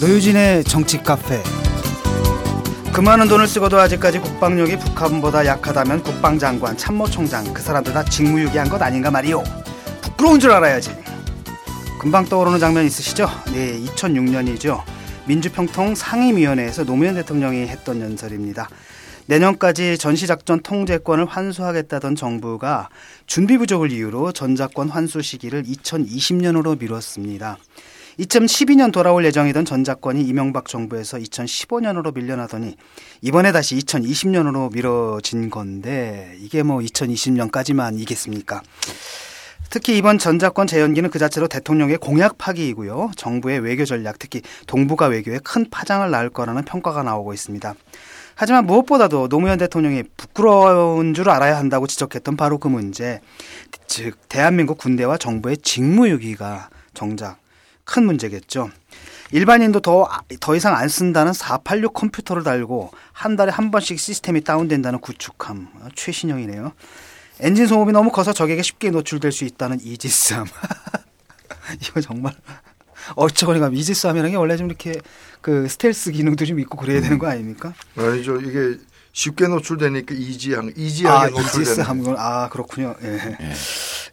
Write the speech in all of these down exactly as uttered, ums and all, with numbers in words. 노유진의 정치카페. 그 많은 돈을 쓰고도 아직까지 국방력이 북한보다 약하다면 국방장관, 참모총장 그 사람들 다 직무유기한 것 아닌가 말이오. 부끄러운 줄 알아야지. 금방 떠오르는 장면 있으시죠? 네, 이천육 년이죠. 민주평통 상임위원회에서 노무현 대통령이 했던 연설입니다. 내년까지 전시작전 통제권을 환수하겠다던 정부가 준비 부족을 이유로 전작권 환수 시기를 이천이십 년으로 미뤘습니다. 이천십이 년 돌아올 예정이던 전작권이 이명박 정부에서 이천십오 년으로 밀려나더니 이번에 다시 이천이십 년으로 미뤄진 건데, 이게 뭐 이천이십 년까지만 이겠습니까? 특히 이번 전작권 재연기는 그 자체로 대통령의 공약 파기이고요, 정부의 외교 전략, 특히 동북아 외교에 큰 파장을 낳을 거라는 평가가 나오고 있습니다. 하지만 무엇보다도 노무현 대통령이 부끄러운 줄 알아야 한다고 지적했던 바로 그 문제, 즉 대한민국 군대와 정부의 직무유기가 정작 큰 문제겠죠. 일반인도 더, 더 이상 안 쓴다는 사팔육 컴퓨터를 달고 한 달에 한 번씩 시스템이 다운된다는 구축함, 최신형이네요. 엔진 소음이 너무 커서 적에게 쉽게 노출될 수 있다는 이지스함. 이거 정말 어처구니 없는. 이지스함이라는 게 원래 좀 이렇게 그 스텔스 기능도 좀 있고 그래야 되는 거 아닙니까? 아니죠. 이게 쉽게 노출되니까 이지한, 이지하게 아, 노출되는 건. 아, 그렇군요. 예. 네.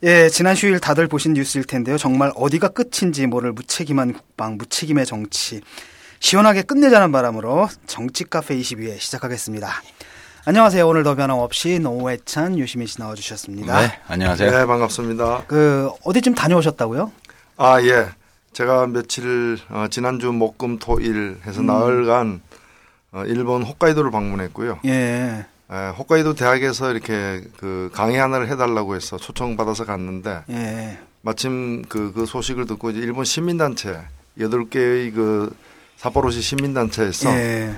예, 지난 휴일 다들 보신 뉴스일 텐데요. 정말 어디가 끝인지 모를 무책임한 국방, 무책임의 정치. 시원하게 끝내자는 바람으로 정치카페 이십이 회 시작하겠습니다. 안녕하세요. 오늘도 변함없이 노회찬, 유시민 씨 나와주셨습니다. 네, 안녕하세요. 네, 반갑습니다. 그 어디쯤 다녀오셨다고요? 아, 예. 제가 며칠 어, 지난주 목금 토일 해서 음. 나흘간 어, 일본 홋카이도를 방문했고요. 예. 예, 홋카이도 대학에서 이렇게 그 강의 하나를 해달라고 해서 초청받아서 갔는데, 예. 마침 그, 그 소식을 듣고 이제 일본 시민단체 여덟 개의 그 삿포로시 시민단체에서, 예.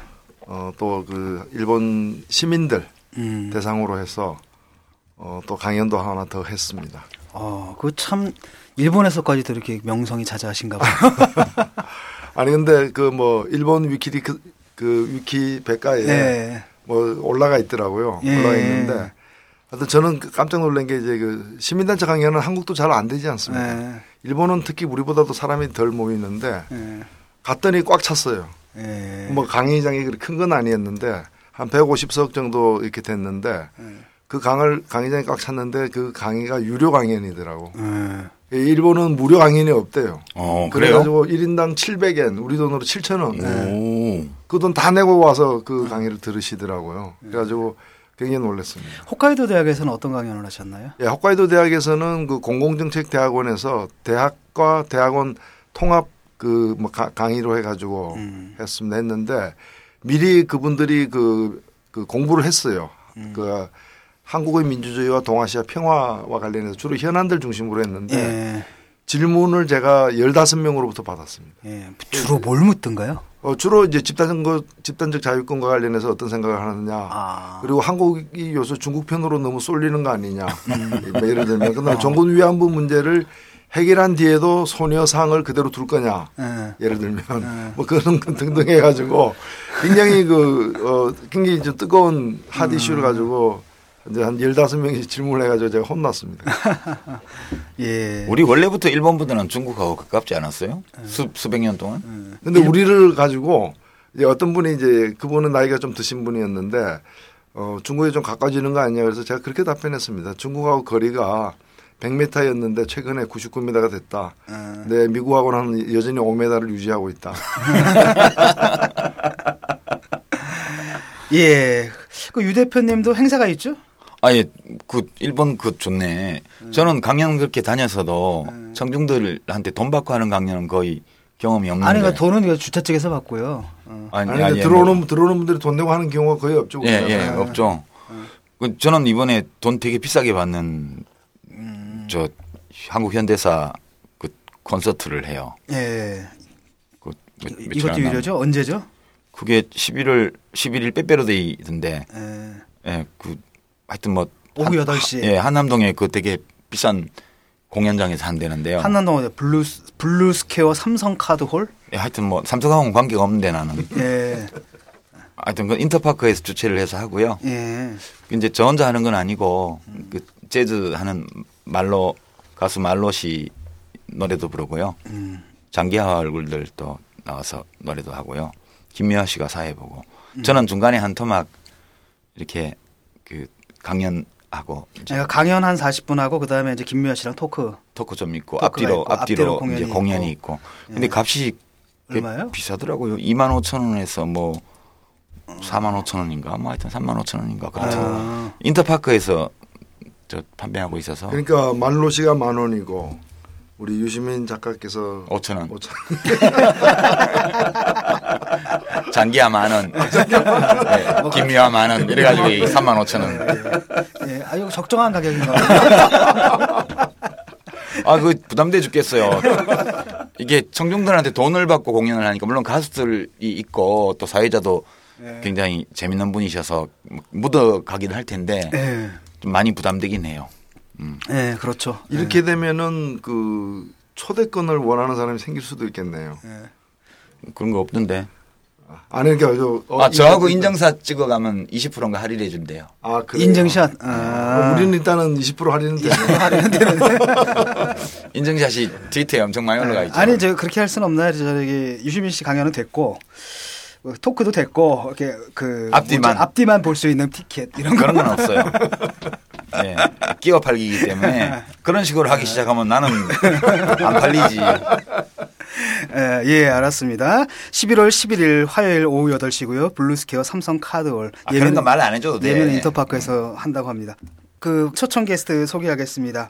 어, 또 그 일본 시민들 음. 대상으로 해서 어, 또 강연도 하나 더 했습니다. 어, 그 참 일본에서까지도 이렇게 명성이 자자하신가 봐요. 아니 근데 그 뭐 일본 위키리 그, 그 위키 백과에, 예. 뭐 올라가 있더라고요. 예. 올라가 있는데 하여튼 저는 깜짝 놀란 게 이제 그 시민단체 강연은 한국도 잘 안 되지 않습니까? 예. 일본은 특히 우리보다도 사람이 덜 모이는데, 예. 갔더니 꽉 찼어요. 예. 뭐 강의장이 그렇게 큰 건 아니었는데 한 백오십 석 정도 이렇게 됐는데, 예. 그 강을 강의장이 꽉 찼는데 그 강의가 유료 강연이더라고. 예. 일본은 무료 강연이 없대요. 어, 그래가지고 일 인당 칠백 엔, 우리 돈으로 칠천 원. 예. 그 돈 다 내고 와서 그 강의를 들으시더라고요. 그래가지고 굉장히 놀랐습니다. 홋카이도 대학에서는 어떤 강연을 하셨나요? 예, 홋카이도 대학에서는 그 공공정책대학원에서 대학과 대학원 통합 그 뭐 강의로 해가지고 음. 했습니다. 했는데 미리 그분들이 그, 그 공부를 했어요. 음. 그 한국의 민주주의와 동아시아 평화와 관련해서 주로 현안들 중심으로 했는데, 예. 질문을 제가 열다섯 명으로부터 받았습니다. 예. 주로 뭘 묻던가요? 어, 주로 이제 집단적, 집단적 자유권과 관련해서 어떤 생각을 하느냐. 아. 그리고 한국이 요새 중국 편으로 너무 쏠리는 거 아니냐. 예를 들면 그다음에 정권 위안부 문제를 해결한 뒤에도 소녀상을 그대로 둘 거냐. 네. 예를 들면 네. 뭐 그런 등등 해가지고 굉장히 그 어, 굉장히 좀 뜨거운 핫 이슈를 가지고 이제 한 열다섯 명이 질문을 해가지고 제가 혼났습니다. 예. 우리 원래부터 일본보다는 중국하고 가깝지 않았어요? 네. 수, 수백 년 동안. 네. 근데 우리를 가지고 이제 어떤 분이 이제 그분은 나이가 좀 드신 분이었는데 어, 중국에 좀 가까워지는 거 아니냐. 그래서 제가 그렇게 답변했습니다. 중국하고 거리가 백 미터였는데 최근에 구십구 미터가 됐다. 음. 네, 미국하고는 여전히 오 미터를 유지하고 있다. 예, 그 유 대표님도 행사가 있죠? 아예, 그 일본 그 좋네. 음. 저는 강연 그렇게 다녀서도 음. 청중들한테 돈 받고 하는 강연은 거의 경험이 없는데. 아니, 그러니까 돈은 주최 측에서 받고요. 어. 아니, 아니, 아니 들어오는 뭐. 들어오는 분들이 돈 내고 하는 경우가 거의 없죠. 예, 예, 네. 없죠. 음. 저는 이번에 돈 되게 비싸게 받는. 저 한국 현대사 그 콘서트를 해요. 예. 그 이것도 유료죠? 언제죠? 그게 십일월 십일일 빼빼로데이던데. 예. 예. 그 하여튼 뭐 오후 여덟 시. 예. 한남동에 그 되게 비싼 공연장에서 한대는데요. 한남동에 블루 블루스퀘어 삼성카드홀? 예. 하여튼 뭐 삼성하고는 관계가 없는데 나는. 예. 하여튼 그 인터파크에서 주최를 해서 하고요. 예. 이제 저 혼자 하는 건 아니고 그 재즈 하는 말로 가수 말로 씨 노래도 부르고요. 음. 장기하 얼굴들 또 나와서 노래도 하고요. 김미화 씨가 사회보고. 음. 저는 중간에 한 토막 이렇게 그 강연하고. 제가 강연 한 사십 분 하고 그 다음에 이제 김미화 씨랑 토크. 토크 좀 있고 앞뒤로 있고, 앞뒤로, 앞뒤로 공연이, 이제 공연이 있고. 있고. 근데 예. 값이 얼마요? 비싸더라고요. 이만 오천 원에서 뭐 사만 오천 원인가 뭐 하여튼 삼만 오천 원인가 그렇잖아요. 인터파크에서 저 판매하고 있어서. 그러니까 말로 씨가 만 원이고 우리 유시민 작가께서 오천 원. 오천 원. 장기하 만 원. 네. 김유하 만 원. 이래가지고 삼만 오천 원. 예, 네. 아 이거 적정한 가격인가? 아, 그 부담돼 죽겠어요. 이게 청중들한테 돈을 받고 공연을 하니까 물론 가수들이 있고 또 사회자도 네. 굉장히 재밌는 분이셔서 묻어가긴 할 텐데 네. 좀 많이 부담되긴 해요. 음. 네, 그렇죠. 이렇게 네. 되면은 그 초대권을 원하는 사람이 생길 수도 있겠네요. 네. 그런 거 없던데. 아니 그러니까 저, 어, 아, 저하고 인증샷 찍어가면 이십 퍼센트인가 할인해 준대요. 아, 인증샷. 아. 우리는 일단은 이십 퍼센트 할인은 되네. 할인은 되는데. 인증샷이 트위터에 엄청 많이 올라가 있죠. 아니 저 그렇게 할 수는 없나요? 저기 유시민 씨 강연은 됐고 토크도 됐고 이렇게 그 앞뒤만 앞뒤만 볼 수 있는 티켓 이런 그런 건 없어요. 네, 끼워 팔기이기 때문에 그런 식으로 하기 시작하면 나는 안 팔리지. 예, 예, 알았습니다. 십일월 십일일 화요일 오후 여덟 시고요. 블루스퀘어 삼성카드홀. 아, 예면, 그런 거 말 안 해줘도 돼. 예면 인터파크에서 한다고 합니다. 그 초청 게스트 소개하겠습니다.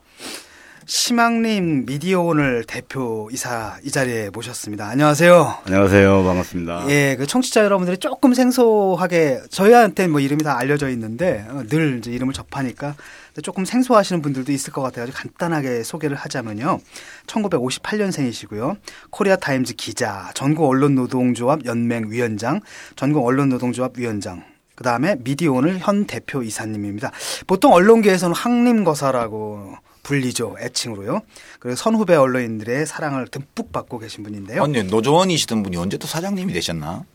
심항림 미디어오늘 대표이사 이 자리에 모셨습니다. 안녕하세요. 안녕하세요. 반갑습니다. 예, 그 청취자 여러분들이 조금 생소하게 저희한테 뭐 이름이 다 알려져 있는데 늘 이제 이름을 접하니까 조금 생소하시는 분들도 있을 것 같아서 간단하게 소개를 하자면요. 천구백오십팔년생이시고요. 코리아타임즈 기자, 전국언론노동조합 연맹위원장, 전국언론노동조합위원장. 그다음에 미디어오늘 현 대표이사님입니다. 보통 언론계에서는 항림거사라고 불리죠. 애칭으로요. 그리고 선후배 언론인들의 사랑을 듬뿍 받고 계신 분인데요. 아니, 노조원이시던 분이 언제 또 사장님이 되셨나? 어,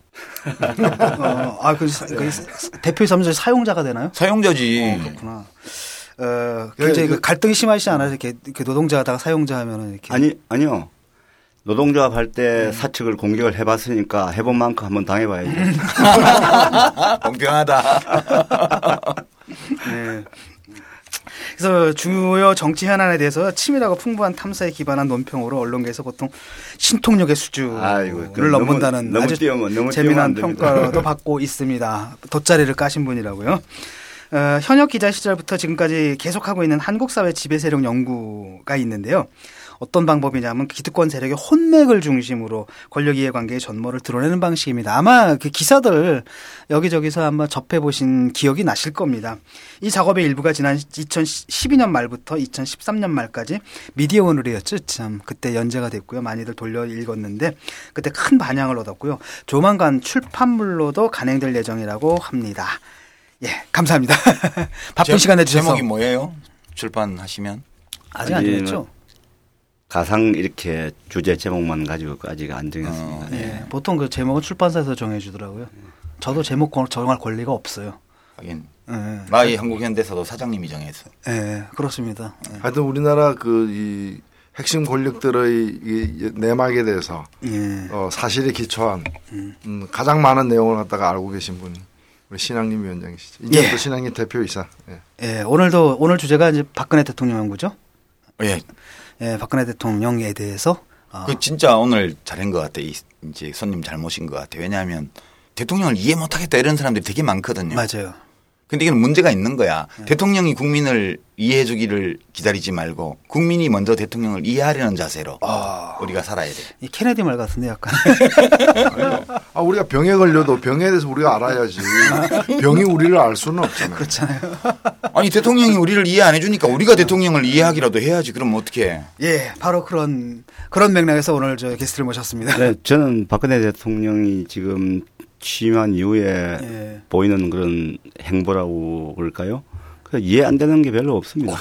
아, 그, 그 대표이사면서 사용자가 되나요? 사용자지. 어, 그렇구나. 어, 굉장히 그, 그, 갈등이 심하시지 않아요? 이렇게, 이렇게 노동자하다가 사용자 하면은 이렇게. 아니, 아니요. 노동조합 할 때 음. 사측을 공격을 해봤으니까 해본 만큼 한번 당해봐야죠. 공평하다. 네. 그래서 주요 정치 현안에 대해서 치밀하고 풍부한 탐사에 기반한 논평으로 언론계에서 보통 신통력의 수준을 넘는다는 너무, 아주 너무 재미난 평가도 받고 있습니다. 돗자리를 까신 분이라고요. 어, 현역 기자 시절부터 지금까지 계속하고 있는 한국사회 지배세력 연구가 있는데요. 어떤 방법이냐면 기득권 세력의 혼맥을 중심으로 권력 이해관계의 전모를 드러내는 방식입니다. 아마 그 기사들 여기저기서 아마 접해보신 기억이 나실 겁니다. 이 작업의 일부가 지난 이천십이년 말부터 이천십삼년 말까지 미디어오늘이었죠. 참 그때 연재가 됐고요. 많이들 돌려 읽었는데 그때 큰 반향을 얻었고요. 조만간 출판물로도 간행될 예정이라고 합니다. 예, 감사합니다. 바쁜 제, 시간 내주셔서. 제목이 뭐예요? 출판하시면? 아직 안 됐죠? 가상 이렇게 주제 제목만 가지고 아직 안 정했습니다. 어, 예. 예. 보통 그 제목은 출판사에서 정해주더라고요. 저도 제목 정할 권리가 없어요. 하긴. 예. 마이 한국현대사도 사장님이 정했어요. 예, 그렇습니다. 예. 하여튼 우리나라 그 이 핵심 권력들의 이 내막에 대해서 예. 어, 사실에 기초한 음. 음, 가장 많은 내용을 갖다가 알고 계신 분이. 신항림 위원장이시죠. 이제 또 예. 신항림 대표이사. 예. 예, 오늘도 오늘 주제가 이제 박근혜 대통령 연구죠. 예, 예, 박근혜 대통령에 대해서. 어. 그 진짜 오늘 잘한 것 같아. 이제 손님 잘 모신 것 같아. 왜냐하면 대통령을 이해 못하겠다 이런 사람들이 되게 많거든요. 맞아요. 근데 이건 문제가 있는 거야. 예. 대통령이 국민을 이해해주기를 기다리지 말고 국민이 먼저 대통령을 이해하려는 자세로 아. 우리가 살아야 돼. 이 케네디 말 같은데 약간. 아 우리가 병에 걸려도 병에 대해서 우리가 알아야지. 병이 우리를 알 수는 없잖아요. 그렇잖아요. 아니 대통령이 우리를 이해 안 해주니까 우리가 대통령을 이해하기라도 해야지. 그럼 어떻게 해? 예, 바로 그런 그런 맥락에서 오늘 저 게스트를 모셨습니다. 네, 저는 박근혜 대통령이 지금. 취임한 이후에 예. 보이는 그런 행보라고 그럴까요? 이해 안 되는 게 별로 없습니다.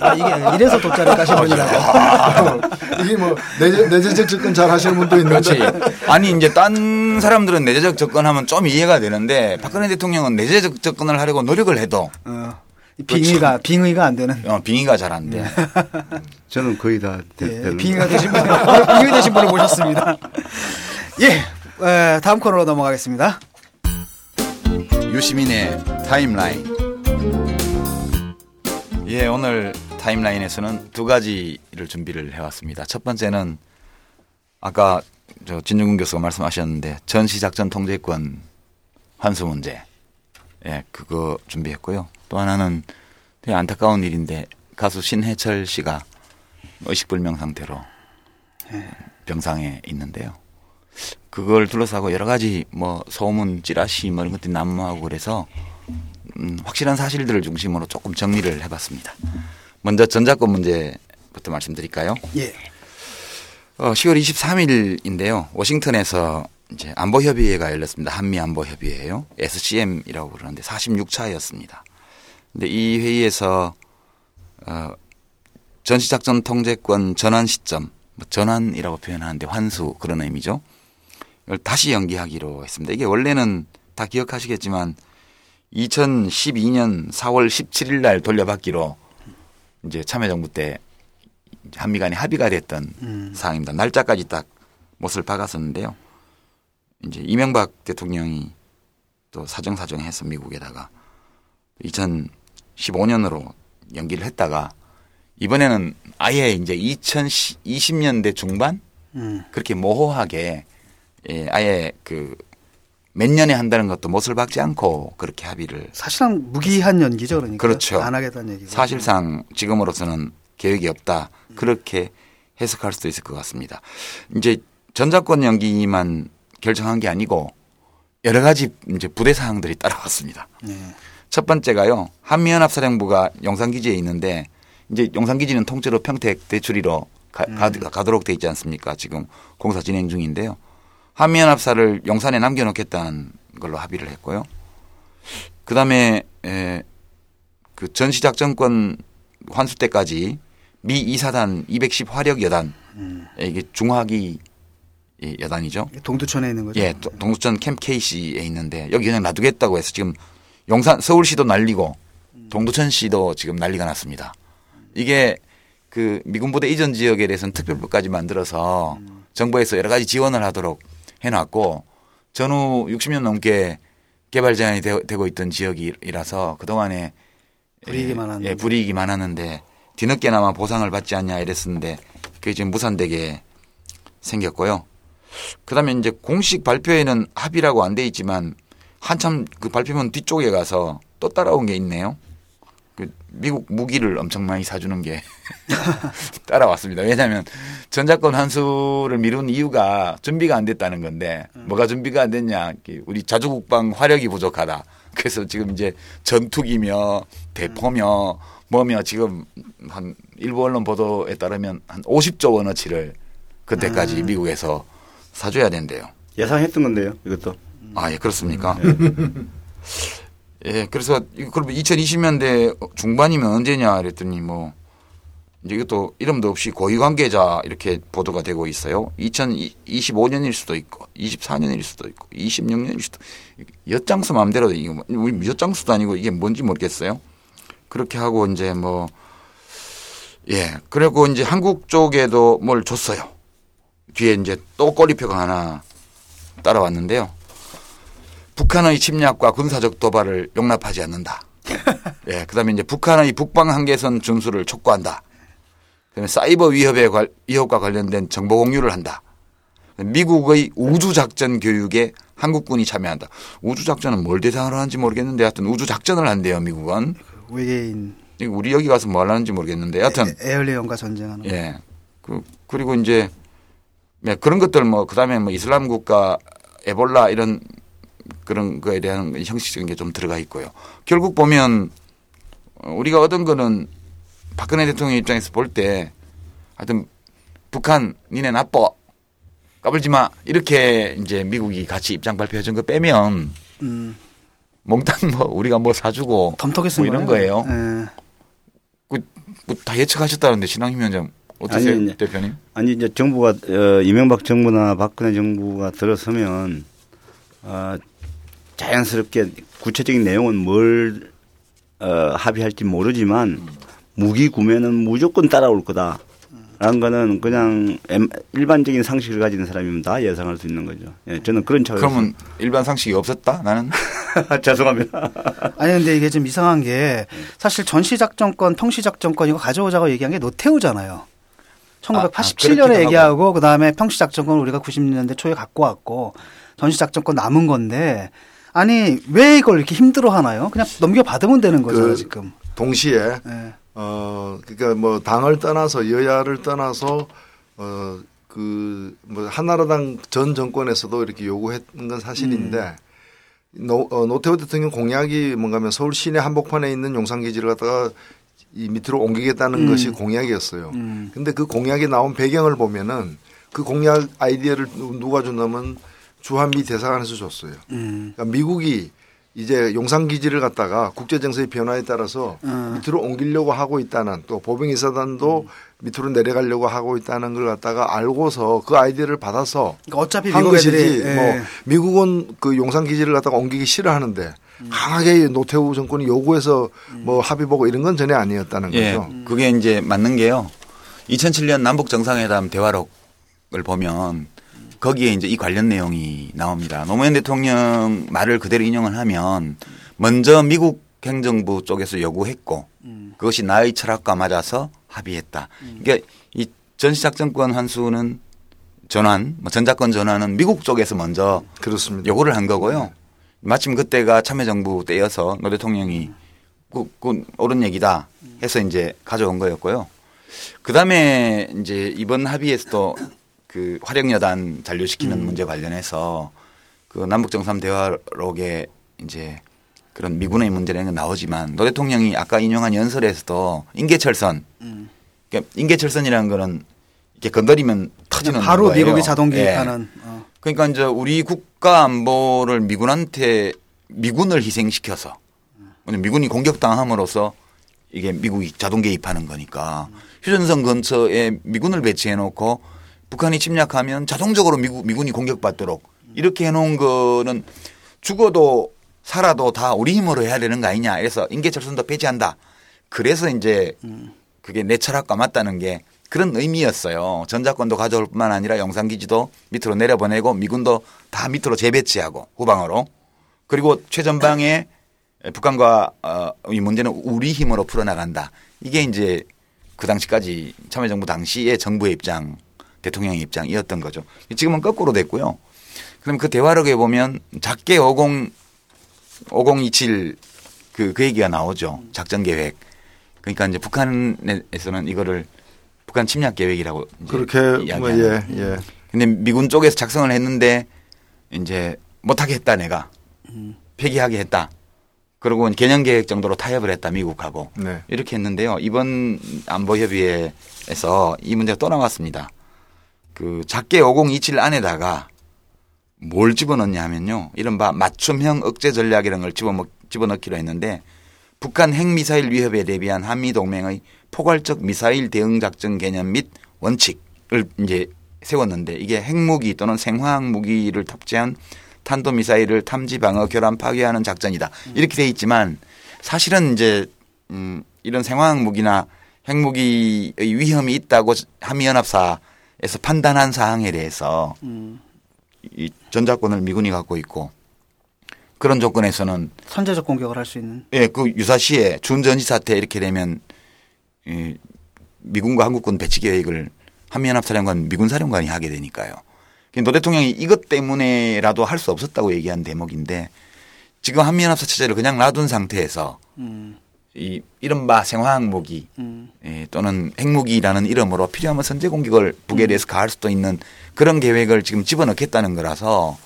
아, 이게 이래서 독자를 까신 분이라고. 이게 뭐 내재, 내재적 접근 잘 하시는 분도 있는데. 그렇지. 아니 이제 딴 사람들은 내재적 접근하면 좀 이해가 되는데 박근혜 대통령은 내재적 접근을 하려고 노력을 해도 어, 빙의가 빙의가 안 되는. 어, 빙의가 잘 안 돼. 저는 거의 다 예, 빙의가 되신 분, 빙의 되신 분을 모셨습니다. 예, 에, 다음 코너로 넘어가겠습니다. 유시민의 타임라인. 예, 오늘 타임라인에서는 두 가지를 준비를 해왔습니다. 첫 번째는 아까 저 진중근 교수가 말씀하셨는데 전시작전 통제권 환수 문제, 예, 그거 준비했고요. 또 하나는 되게 안타까운 일인데 가수 신해철 씨가 의식불명 상태로 병상에 있는데요. 그걸 둘러싸고 여러 가지 뭐 소문, 찌라시 뭐 이런 것들이 난무하고 그래서 음, 확실한 사실들을 중심으로 조금 정리를 해봤습니다. 먼저 전작권 문제부터 말씀드릴까요? 예. 어, 시월 이십삼일인데요. 워싱턴에서 이제 안보협의회가 열렸습니다. 한미 안보협의회예요. 에스씨엠이라고 그러는데 사십육 차였습니다. 근데 이 회의에서 어, 전시작전 통제권 전환 시점, 전환이라고 표현하는데 환수 그런 의미죠. 이걸 다시 연기하기로 했습니다. 이게 원래는 다 기억하시겠지만 이천십이년 사월 십칠일 날 돌려받기로 이제 참여정부 때 한미 간에 합의가 됐던 음. 사항입니다. 날짜까지 딱 못을 박았었는데요. 이제 이명박 대통령이 또 사정사정해서 미국에다가 이천십오년으로 연기를 했다가 이번에는 아예 이제 이천이십년대 중반 음. 그렇게 모호하게 예, 아예 그 몇 년에 한다는 것도 못을 박지 않고 그렇게 합의를 사실상 무기한 연기죠. 그러니까 그렇죠. 안 하겠다는 얘기죠. 사실상 지금으로서는 계획이 없다 그렇게 해석할 수도 있을 것 같습니다. 이제 전작권 연기만 결정한 게 아니고 여러 가지 이제 부대 사항들이 따라왔습니다. 네. 첫 번째가요, 한미연합사령부가 용산기지에 있는데 이제 용산기지는 통째로 평택 대출이로 가, 가, 가도록 돼 있지 않습니까? 지금 공사 진행 중인데요. 한미연합사를 용산에 남겨놓겠다는 걸로 합의를 했고요. 그다음에 에, 그 전시작전권 환수 때까지 미 이 사단 이백십 화력 여단 음. 이게 중화기 여단이죠. 동두천에 있는 거죠. 예, 동두천 캠 케이씨에 있는데 여기 그냥 놔두겠다고 해서 지금 용산 서울시도 난리고 동두천시도 지금 난리가 났습니다. 이게 그 미군 부대 이전 지역에 대해서는 특별법까지 만들어서 정부에서 여러 가지 지원을 하도록 해놨고 전후 육십년 넘게 개발 제한이 되고 있던 지역이라서 그동안에 불이익이 많았는데, 예, 불이익이 많았는데 뒤늦게나마 보상을 받지 않냐 이랬었는데 그게 지금 무산되게 생겼고요. 그다음에 이제 공식 발표에는 합의라고 안 돼 있지만 한참 그 발표문 뒤쪽에 가서 또 따라온 게 있네요. 그 미국 무기를 엄청 많이 사주는 게 따라왔습니다. 왜냐하면 전작권 환수를 미룬 이유가 준비가 안 됐다는 건데 음. 뭐가 준비가 안 됐냐. 우리 자주국방 화력이 부족하다. 그래서 지금 이제 전투기며 대포며 뭐며 지금 한 일부 언론 보도에 따르면 한 오십조 원어치를 그때까지 음. 미국에서 사줘야 된대요. 예상했던 건데요, 이것도. 아, 예, 그렇습니까? 음, 예. 예, 그래서 그러면 이천이십년대 중반이면 언제냐 그랬더니 뭐 이제 이것도 이름도 없이 고위 관계자 이렇게 보도가 되고 있어요. 이천이십오년일 수도 있고, 이십사년일 수도 있고, 이십육년일 수도 있고, 엿장수 마음대로 이게 우리 엿장수도 아니고 이게 뭔지 모르겠어요. 그렇게 하고 이제 뭐 예, 그리고 이제 한국 쪽에도 뭘 줬어요. 뒤에 이제 또 꼬리표가 하나 따라왔는데요. 북한의 침략과 군사적 도발을 용납하지 않는다. 예, 그다음에 이제 북한의 북방 한계선 준수를 촉구한다. 그다음에 사이버 위협에 관, 위협과 관련된 정보 공유를 한다. 미국의 우주 작전 교육에 한국군이 참여한다. 우주 작전은 뭘 대상으로 하는지 모르겠는데 하여튼 우주 작전을 한대요, 미국은. 외계인. 우리 여기 가서 뭐 하려는지 모르겠는데 하여튼 에어리언과 전쟁하는. 예. 그 그리고 이제 네, 그런 것들 뭐 그다음에 뭐 이슬람 국가 에볼라 이런 그런 거에 대한 형식적인 게 좀 들어가 있고요. 결국 보면 우리가 얻은 거는 박근혜 대통령 입장에서 볼 때 하여튼 북한 니네 나빠 까불지 마 이렇게 이제 미국이 같이 입장 발표해 준 거 빼면 음. 몽땅 뭐 우리가 뭐 사주고 뭐 이런 거예요. 네. 그, 뭐 다 예측하셨다는데 신항림 위원장 어떠세요, 아니, 대표님? 아니 이제 정부가 어, 이명박 정부나 박근혜 정부가 들어서면 어, 자연스럽게 구체적인 내용은 뭘 어, 합의할지 모르지만 무기 구매는 무조건 따라올 거다. 라는 거는 그냥 일반적인 상식을 가진 사람이면 다 예상할 수 있는 거죠. 예, 저는 그런 차원에서. 그러면 일반 상식이 없었다? 나는? 죄송합니다. 아니 근데 이게 좀 이상한 게 사실 전시작전권, 평시작전권 이거 가져오자고 얘기한 게 노태우잖아요. 천구백팔십칠 년에 아, 얘기하고 그다음에 평시작전권을 우리가 구십 년대 초에 갖고 왔고 전시작전권 남은 건데 아니 왜 이걸 이렇게 힘들어하나요? 그냥 넘겨받으면 되는 거잖아요. 그 지금. 동시에. 네. 어, 그러니까 뭐 당을 떠나서 여야를 떠나서 어, 그 뭐 한나라당 전 정권에서도 이렇게 요구했던 건 사실인데 음. 노, 어, 노태우 대통령 공약이 뭔가면 서울 시내 한복판에 있는 용산기지를 갖다가 이 밑으로 옮기겠다는 음. 것이 공약이었어요. 그런데 음. 그 공약이 나온 배경을 보면은 그 공약 아이디어를 누가 줬냐면 주한미 대사관에서 줬어요. 음. 그러니까 미국이 이제 용산기지를 갖다가 국제정세의 변화에 따라서 음. 밑으로 옮기려고 하고 있다는 또 보병이사단도 음. 밑으로 내려가려고 하고 있다는 걸 갖다가 알고서 그 아이디어를 받아서 그러니까 어차피 한 것이지 예. 뭐 미국은 그 용산기지를 갖다가 옮기기 싫어하는데 음. 강하게 노태우 정권이 요구해서 음. 뭐 합의 보고 이런 건 전혀 아니었다는 예. 거죠. 그게 이제 맞는 게요. 이천칠 년 남북정상회담 대화록을 보면 거기에 이제 이 관련 내용이 나옵니다. 노무현 대통령 말을 그대로 인용을 하면 먼저 미국 행정부 쪽에서 요구했고 음. 그것이 나의 철학과 맞아서 합의했다. 음. 그러니까 이 전시작전권 환수는 전환, 뭐 전작권 전환은 미국 쪽에서 먼저 그렇습니다. 요구를 한 거고요. 마침 그때가 참여정부 때여서 노 대통령이 그, 그 옳은 얘기다 해서 이제 가져온 거였고요. 그 다음에 이제 이번 합의에서도 그 화력여단 잔류시키는 음. 문제 관련해서 그 남북정상대화록에 이제 그런 미군의 문제라는 건 나오지만 노 대통령이 아까 인용한 연설에서도 인계철선 음. 그러니까 인계철선이라는 거는 이렇게 건드리면 터지는 바로 거예요. 바로 미국이 자동 개입하는. 네. 어. 그러니까 이제 우리 국가 안보를 미군한테 미군을 희생시켜서 미군이 공격당함으로써 이게 미국이 자동 개입하는 거니까 휴전선 근처에 미군을 배치해 놓고 북한이 침략하면 자동적으로 미국, 미군이 공격받도록 이렇게 해놓은 거는 죽어도 살아도 다 우리 힘으로 해야 되는 거 아니냐. 그래서 인계철선도 폐지한다. 그래서 이제 그게 내 철학과 맞다는 게 그런 의미였어요. 전작권도 가져올 뿐만 아니라 영산기지도 밑으로 내려보내고 미군도 다 밑으로 재배치하고 후방으로. 그리고 최전방에 북한과 이 문제는 우리 힘으로 풀어나간다. 이게 이제 그 당시까지 참여정부 당시의 정부의 입장. 대통령의 입장이었던 거죠. 지금은 거꾸로 됐고요. 그럼 그 대화록에 보면 작게 오십, 오공이칠 그, 그 얘기가 나오죠. 작전 계획. 그러니까 이제 북한에서는 이거를 북한 침략 계획이라고. 그렇게 뭐 예, 예. 근데 미군 쪽에서 작성을 했는데 이제 못하게 했다 내가. 폐기하게 했다. 그리고 개념 계획 정도로 타협을 했다 미국하고. 네. 이렇게 했는데요. 이번 안보협의회에서 이 문제가 또 나왔습니다. 그 작게 오공이칠 안에다가 뭘 집어넣냐 하면요. 이른바 맞춤형 억제 전략이라는 걸 집어넣, 집어넣기로 했는데 북한 핵미사일 위협에 대비한 한미동맹의 포괄적 미사일 대응작전 개념 및 원칙을 이제 세웠는데 이게 핵무기 또는 생화학 무기를 탑재한 탄도미사일을 탐지 방어 교란 파괴하는 작전이다. 이렇게 돼 있지만 사실은 이제 음 이런 생화학 무기나 핵무기의 위험이 있다고 한미연합사 에서 판단한 사항에 대해서 음. 이 전작권을 미군이 갖고 있고 그런 조건에서는 선제적 공격을 할 수 있는 예, 그 유사시에 준전시 사태 이렇게 되면 이 미군과 한국군 배치 계획을 한미연합사령관 미군사령관이 하게 되니까요. 노 대통령이 이것 때문에라도 할 수 없었다고 얘기한 대목인데 지금 한미연합사 체제를 그냥 놔둔 상태에서 음. 이 이른바 생화학 무기 음. 예, 또는 핵무기라는 이름으로 필요하면 선제 공격을 북에 대해서 가할 수도 있는 그런 계획을 지금 집어넣겠다는 거라서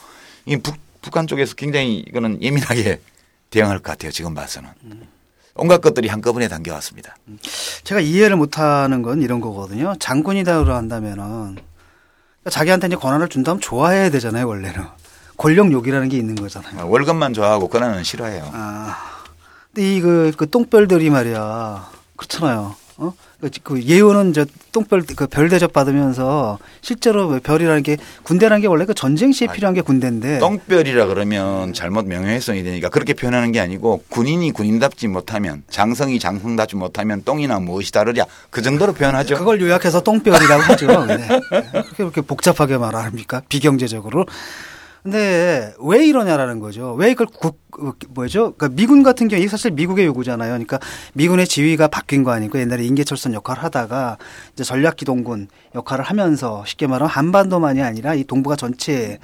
이 북, 북한 쪽에서 굉장히 이거는 예민하게 대응할 것 같아요. 지금 봐서는. 음. 온갖 것들이 한꺼번에 담겨왔습니다. 제가 이해를 못하는 건 이런 거거든요. 장군이다로 한다면은 자기한테 이제 권한을 준다면 좋아해야 되잖아요. 원래는. 권력욕이라는 게 있는 거잖아요. 아, 월급만 좋아하고 권한은 싫어해요. 아. 이, 그, 그 똥별들이 말이야. 그렇잖아요. 어? 그 예우는 저 똥별 그 별 대접 받으면서 실제로 별이라는 게 군대라는 게 원래 그 전쟁 시에 필요한 게 군대인데 똥별이라 그러면 잘못 명예훼손이 되니까 그렇게 표현하는 게 아니고 군인이 군인답지 못하면 장성이 장성답지 못하면 똥이나 무엇이 다르랴 그 정도로 표현하죠. 그걸 요약해서 똥별이라고 하죠. 네. 그렇게 복잡하게 말합니까? 비경제적으로. 근데 왜 이러냐라는 거죠. 왜 이걸 국, 뭐죠? 그러니까 미군 같은 경우에 사실 미국의 요구잖아요. 그러니까 미군의 지휘가 바뀐 거 아니고 옛날에 인계철선 역할을 하다가 이제 전략기동군 역할을 하면서 쉽게 말하면 한반도만이 아니라 이 동북아 전체에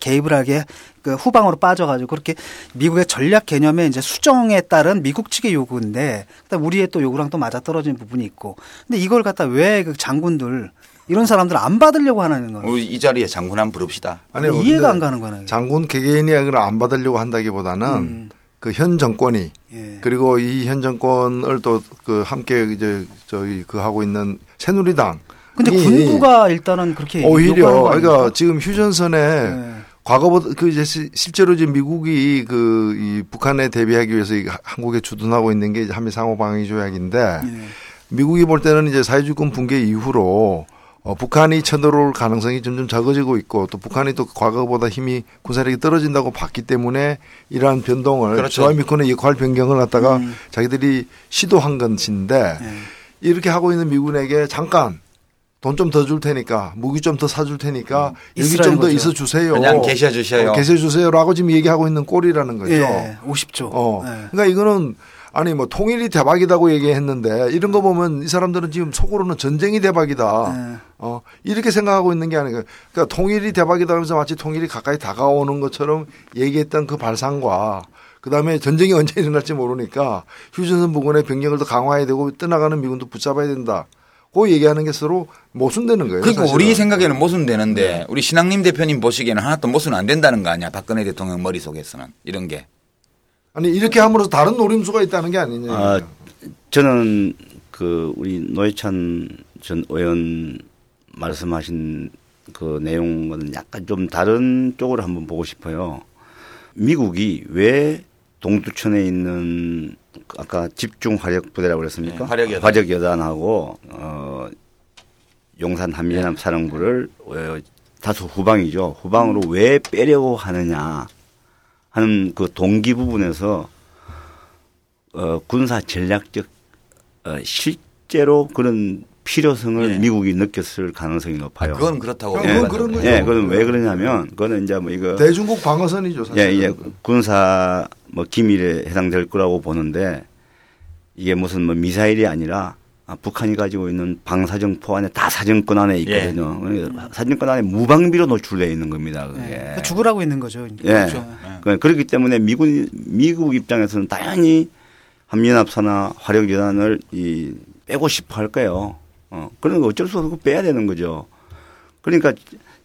개입을 하게 그 후방으로 빠져가지고 그렇게 미국의 전략 개념에 이제 수정에 따른 미국 측의 요구인데 우리의 또 요구랑 또 맞아떨어지는 부분이 있고 근데 이걸 갖다 왜 그 장군들 이런 사람들 안 받으려고 하는 거예요. 이 자리에 장군 한번 부릅시다. 아니, 이해가 안 가는 거예요. 장군 개개인이 안 받으려고 한다기보다는 음. 그 현 정권이 예. 그리고 이 현 정권을 또 그 함께 이제 저희 그 하고 있는 새누리당. 근데 군부가 일단은 그렇게 오히려 그러니까 지금 휴전선에 예. 과거보다 그 이제 실제로 지금 미국이 그 이 북한에 대비하기 위해서 이 한국에 주둔하고 있는 게 한미 상호방위 조약인데 예. 미국이 볼 때는 이제 사회주의권 붕괴 이후로. 어, 북한이 쳐들어올 가능성이 점점 작아지고 있고 또 북한이 또 과거보다 힘이 군사력이 떨어진다고 봤기 때문에 이러한 변동을 그렇죠. 조합미군의 역할 변경을 갖다가 음. 자기들이 시도한 것인데 네. 이렇게 하고 있는 미군에게 잠깐 돈 좀 더 줄 테니까 무기 좀 더 사줄 테니까 음. 여기 좀 더 있어 주세요. 그냥 계셔 주세요. 어, 계셔 주세요라고 지금 얘기하고 있는 꼴이라는 거죠. 예, 오십 조. 어. 네. 그러니까 이거는 아니 뭐 통일이 대박이라고 얘기했는데 이런 거 보면 이 사람들은 지금 속으로는 전쟁이 대박이다. 네. 어, 이렇게 생각하고 있는 게 아니고 그러니까 통일이 대박이다 하면서 마치 통일이 가까이 다가오는 것처럼 얘기했던 그 발상과 그다음에 전쟁이 언제 일어날지 모르니까 휴전선 부근의 병력을 더 강화해야 되고 떠나가는 미군도 붙잡아야 된다. 그 얘기하는 게 서로 모순되는 거예요. 그러니까 사실은. 우리 생각에는 모순되는데 네. 우리 신학님 대표님 보시기에는 하나도 모순 안 된다는 거 아니야. 박근혜 대통령 머릿속에서는 이런 게. 아니 이렇게 함으로써 다른 노림수가 있다는 게 아니냐. 아, 저는 그 우리 노회찬 전 의원 말씀하신 그 내용과는 약간 좀 다른 쪽으로 한번 보고 싶어요. 미국이 왜 동두천에 있는 아까 집중 화력 부대라고 그랬습니까? 네, 화력 여단. 화력 여단하고 어, 용산 한미연합 사령부를 네. 다소 후방이죠. 후방으로 왜 빼려고 하느냐. 하는 그 동기 부분에서 어, 군사 전략적 어, 실제로 그런 필요성을 네. 미국이 느꼈을 가능성이 높아요. 그건 그렇다고. 예, 그건 그런 거죠. 예, 그건 왜 그러냐면 그거는 이제 뭐 이거 대중국 방어선이죠, 사실. 예, 예, 군사 뭐 기밀에 해당될 거라고 보는데 이게 무슨 뭐 미사일이 아니라 아, 북한이 가지고 있는 방사정포 안에 다 사정권 안에 있거든요. 예. 사정권 안에 무방비로 노출되어 있는 겁니다. 그게. 예. 죽으라고 있는 거죠. 예. 그렇죠. 예. 그렇기 때문에 미군, 미국 입장에서는 당연히 한미연합사나 화력여단을 이 빼고 싶어 할 거예요. 어. 그런 거 어쩔 수 없고 빼야 되는 거죠. 그러니까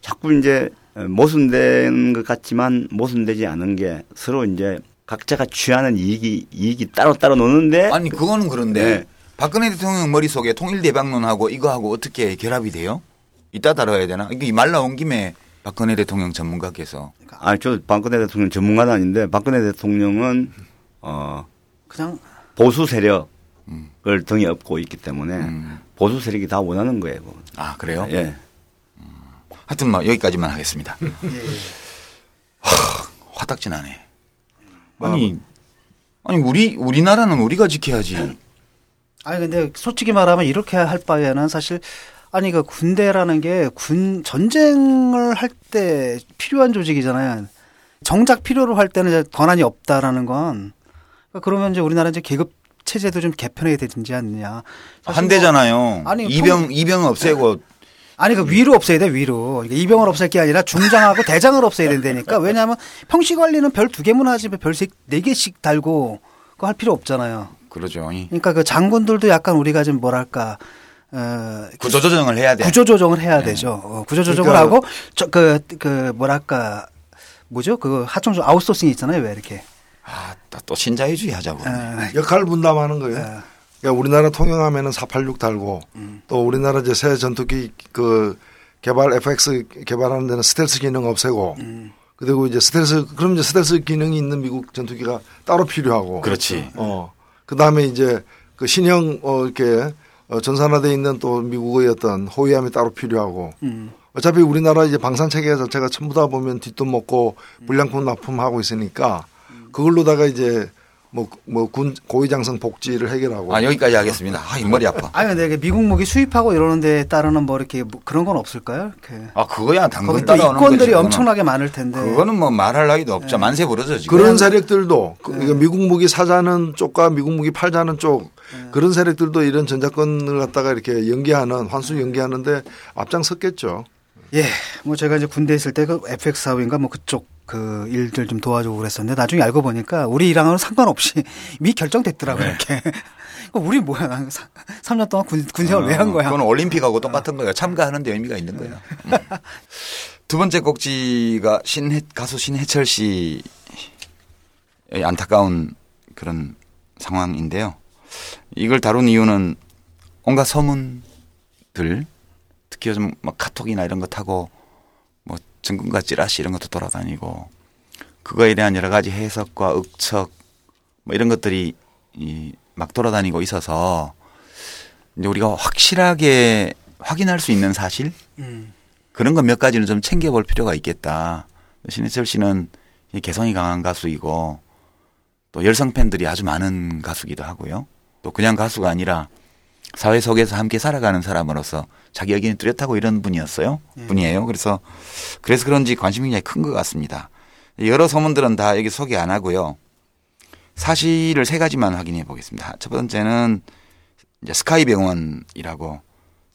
자꾸 이제 모순된 것 같지만 모순되지 않은 게 서로 이제 각자가 취하는 이익이, 이익이 따로따로 노는데. 아니, 그거는 그런데. 네. 박근혜 대통령 머릿속에 통일대박론하고 이거하고 어떻게 결합이 돼요? 이따 다뤄야 되나? 이 말 나온 김에 박근혜 대통령 전문가께서. 아, 저 박근혜 대통령 전문가는 아닌데 박근혜 대통령은 어 그냥 보수 세력을 음. 등에 업고 있기 때문에 음. 보수 세력이 다 원하는 거예요. 그건. 아, 그래요? 예. 음. 하여튼 뭐 여기까지만 하겠습니다. 하, 화딱지 나네. 아니, 아니 우리 우리나라는 우리가 지켜야지. 아니 근데 솔직히 말하면 이렇게 할 바에는 사실 아니 그 군대라는 게 군 전쟁을 할 때 필요한 조직이잖아요. 정작 필요로 할 때는 이제 권한이 없다라는 건 그러니까 그러면 이제 우리나라 이제 계급 체제도 좀 개편해야 되지 않느냐. 한대잖아요. 뭐 아니 이병 이병 없애고. 아니 그 위로 없애야 돼 위로. 그러니까 이병을 없앨 게 아니라 중장하고 대장을 없애야 된다니까. 왜냐하면 평시 관리는 별 두 개만 하지 별 세 네 개씩 달고 그거 할 필요 없잖아요. 그러죠. 그러니까 그 장군들도 약간 우리가 좀 뭐랄까 어, 구조조정을 해야 돼. 구조조정을 해야 네. 되죠. 어, 구조조정을 그러니까 하고 그그 그 뭐랄까 뭐죠 그 하청조 아웃소싱이 있잖아요. 왜 이렇게 아 또 신자유주의 하자고 아, 역할 분담하는 거예요. 아. 그러니까 우리나라 통영하면은 사팔육 달고 음. 또 우리나라 이제 새 전투기 그 개발 에프엑스 개발하는 데는 스텔스 기능 없애고. 음. 그리고 이제 스텔스 그럼 이제 스텔스 기능이 있는 미국 전투기가 따로 필요하고. 그렇지. 어. 그 다음에 이제 그 신형 어 이렇게 어, 전산화되어 있는 또 미국의 어떤 호위함이 따로 필요하고 음. 어차피 우리나라 이제 방산체계 자체가 전부 다 보면 뒷돈 먹고 불량품 납품하고 있으니까 그걸로다가 이제 뭐, 뭐, 군, 고위장성 복지를 해결하고. 아, 여기까지 하겠습니다. 아, 머리 아파. 아니, 근데 미국 무기 수입하고 이러는 데 따르는 뭐 이렇게 뭐 그런 건 없을까요? 이렇게. 아, 그거야. 당근 따라오는 이권들이 엄청나게 많을 텐데. 그거는 뭐 말할 나위도 없죠. 네. 만세 부르죠, 지금. 그런 세력들도 네. 미국 무기 사자는 쪽과 미국 무기 팔자는 쪽 네. 그런 세력들도 이런 전작권을 갖다가 이렇게 연계하는 환수 연계하는데 앞장섰겠죠. 예. 뭐 제가 이제 군대에 있을 때 그 에프엑스 사업인가 뭐 그쪽 그 일들 좀 도와주고 그랬었는데 나중에 알고 보니까 우리 일랑은 상관없이 이미 결정됐더라고요. 네. 이렇게. 우리 뭐야. 난 삼 년 동안 군, 군생활 어, 왜 한 거야. 그건 올림픽하고 똑같은 어. 거야. 참가하는 데 의미가 있는 거야. 음. 두 번째 꼭지가 신해, 가수 신해철 씨의 안타까운 그런 상황인데요. 이걸 다룬 이유는 온갖 소문들 특히 요즘 막 카톡이나 이런 거 타고 뭐 증권가 찌라시 이런 것도 돌아다니고 그거에 대한 여러 가지 해석과 억측 뭐 이런 것들이 이 막 돌아다니고 있어서 이제 우리가 확실하게 확인할 수 있는 사실 음. 그런 것 몇 가지는 좀 챙겨볼 필요가 있겠다. 신해철 씨는 개성이 강한 가수이고 또 열성 팬들이 아주 많은 가수기도 하고요. 또 그냥 가수가 아니라 사회 속에서 함께 살아가는 사람으로서 자기 의견이 뚜렷하고 이런 분이었어요. 예. 분이에요. 그래서 그래서 그런지 관심이 굉장히 큰 것 같습니다. 여러 소문들은 다 여기 소개 안 하고요. 사실을 세 가지만 확인해 보겠습니다. 첫 번째는 이제 스카이 병원이라고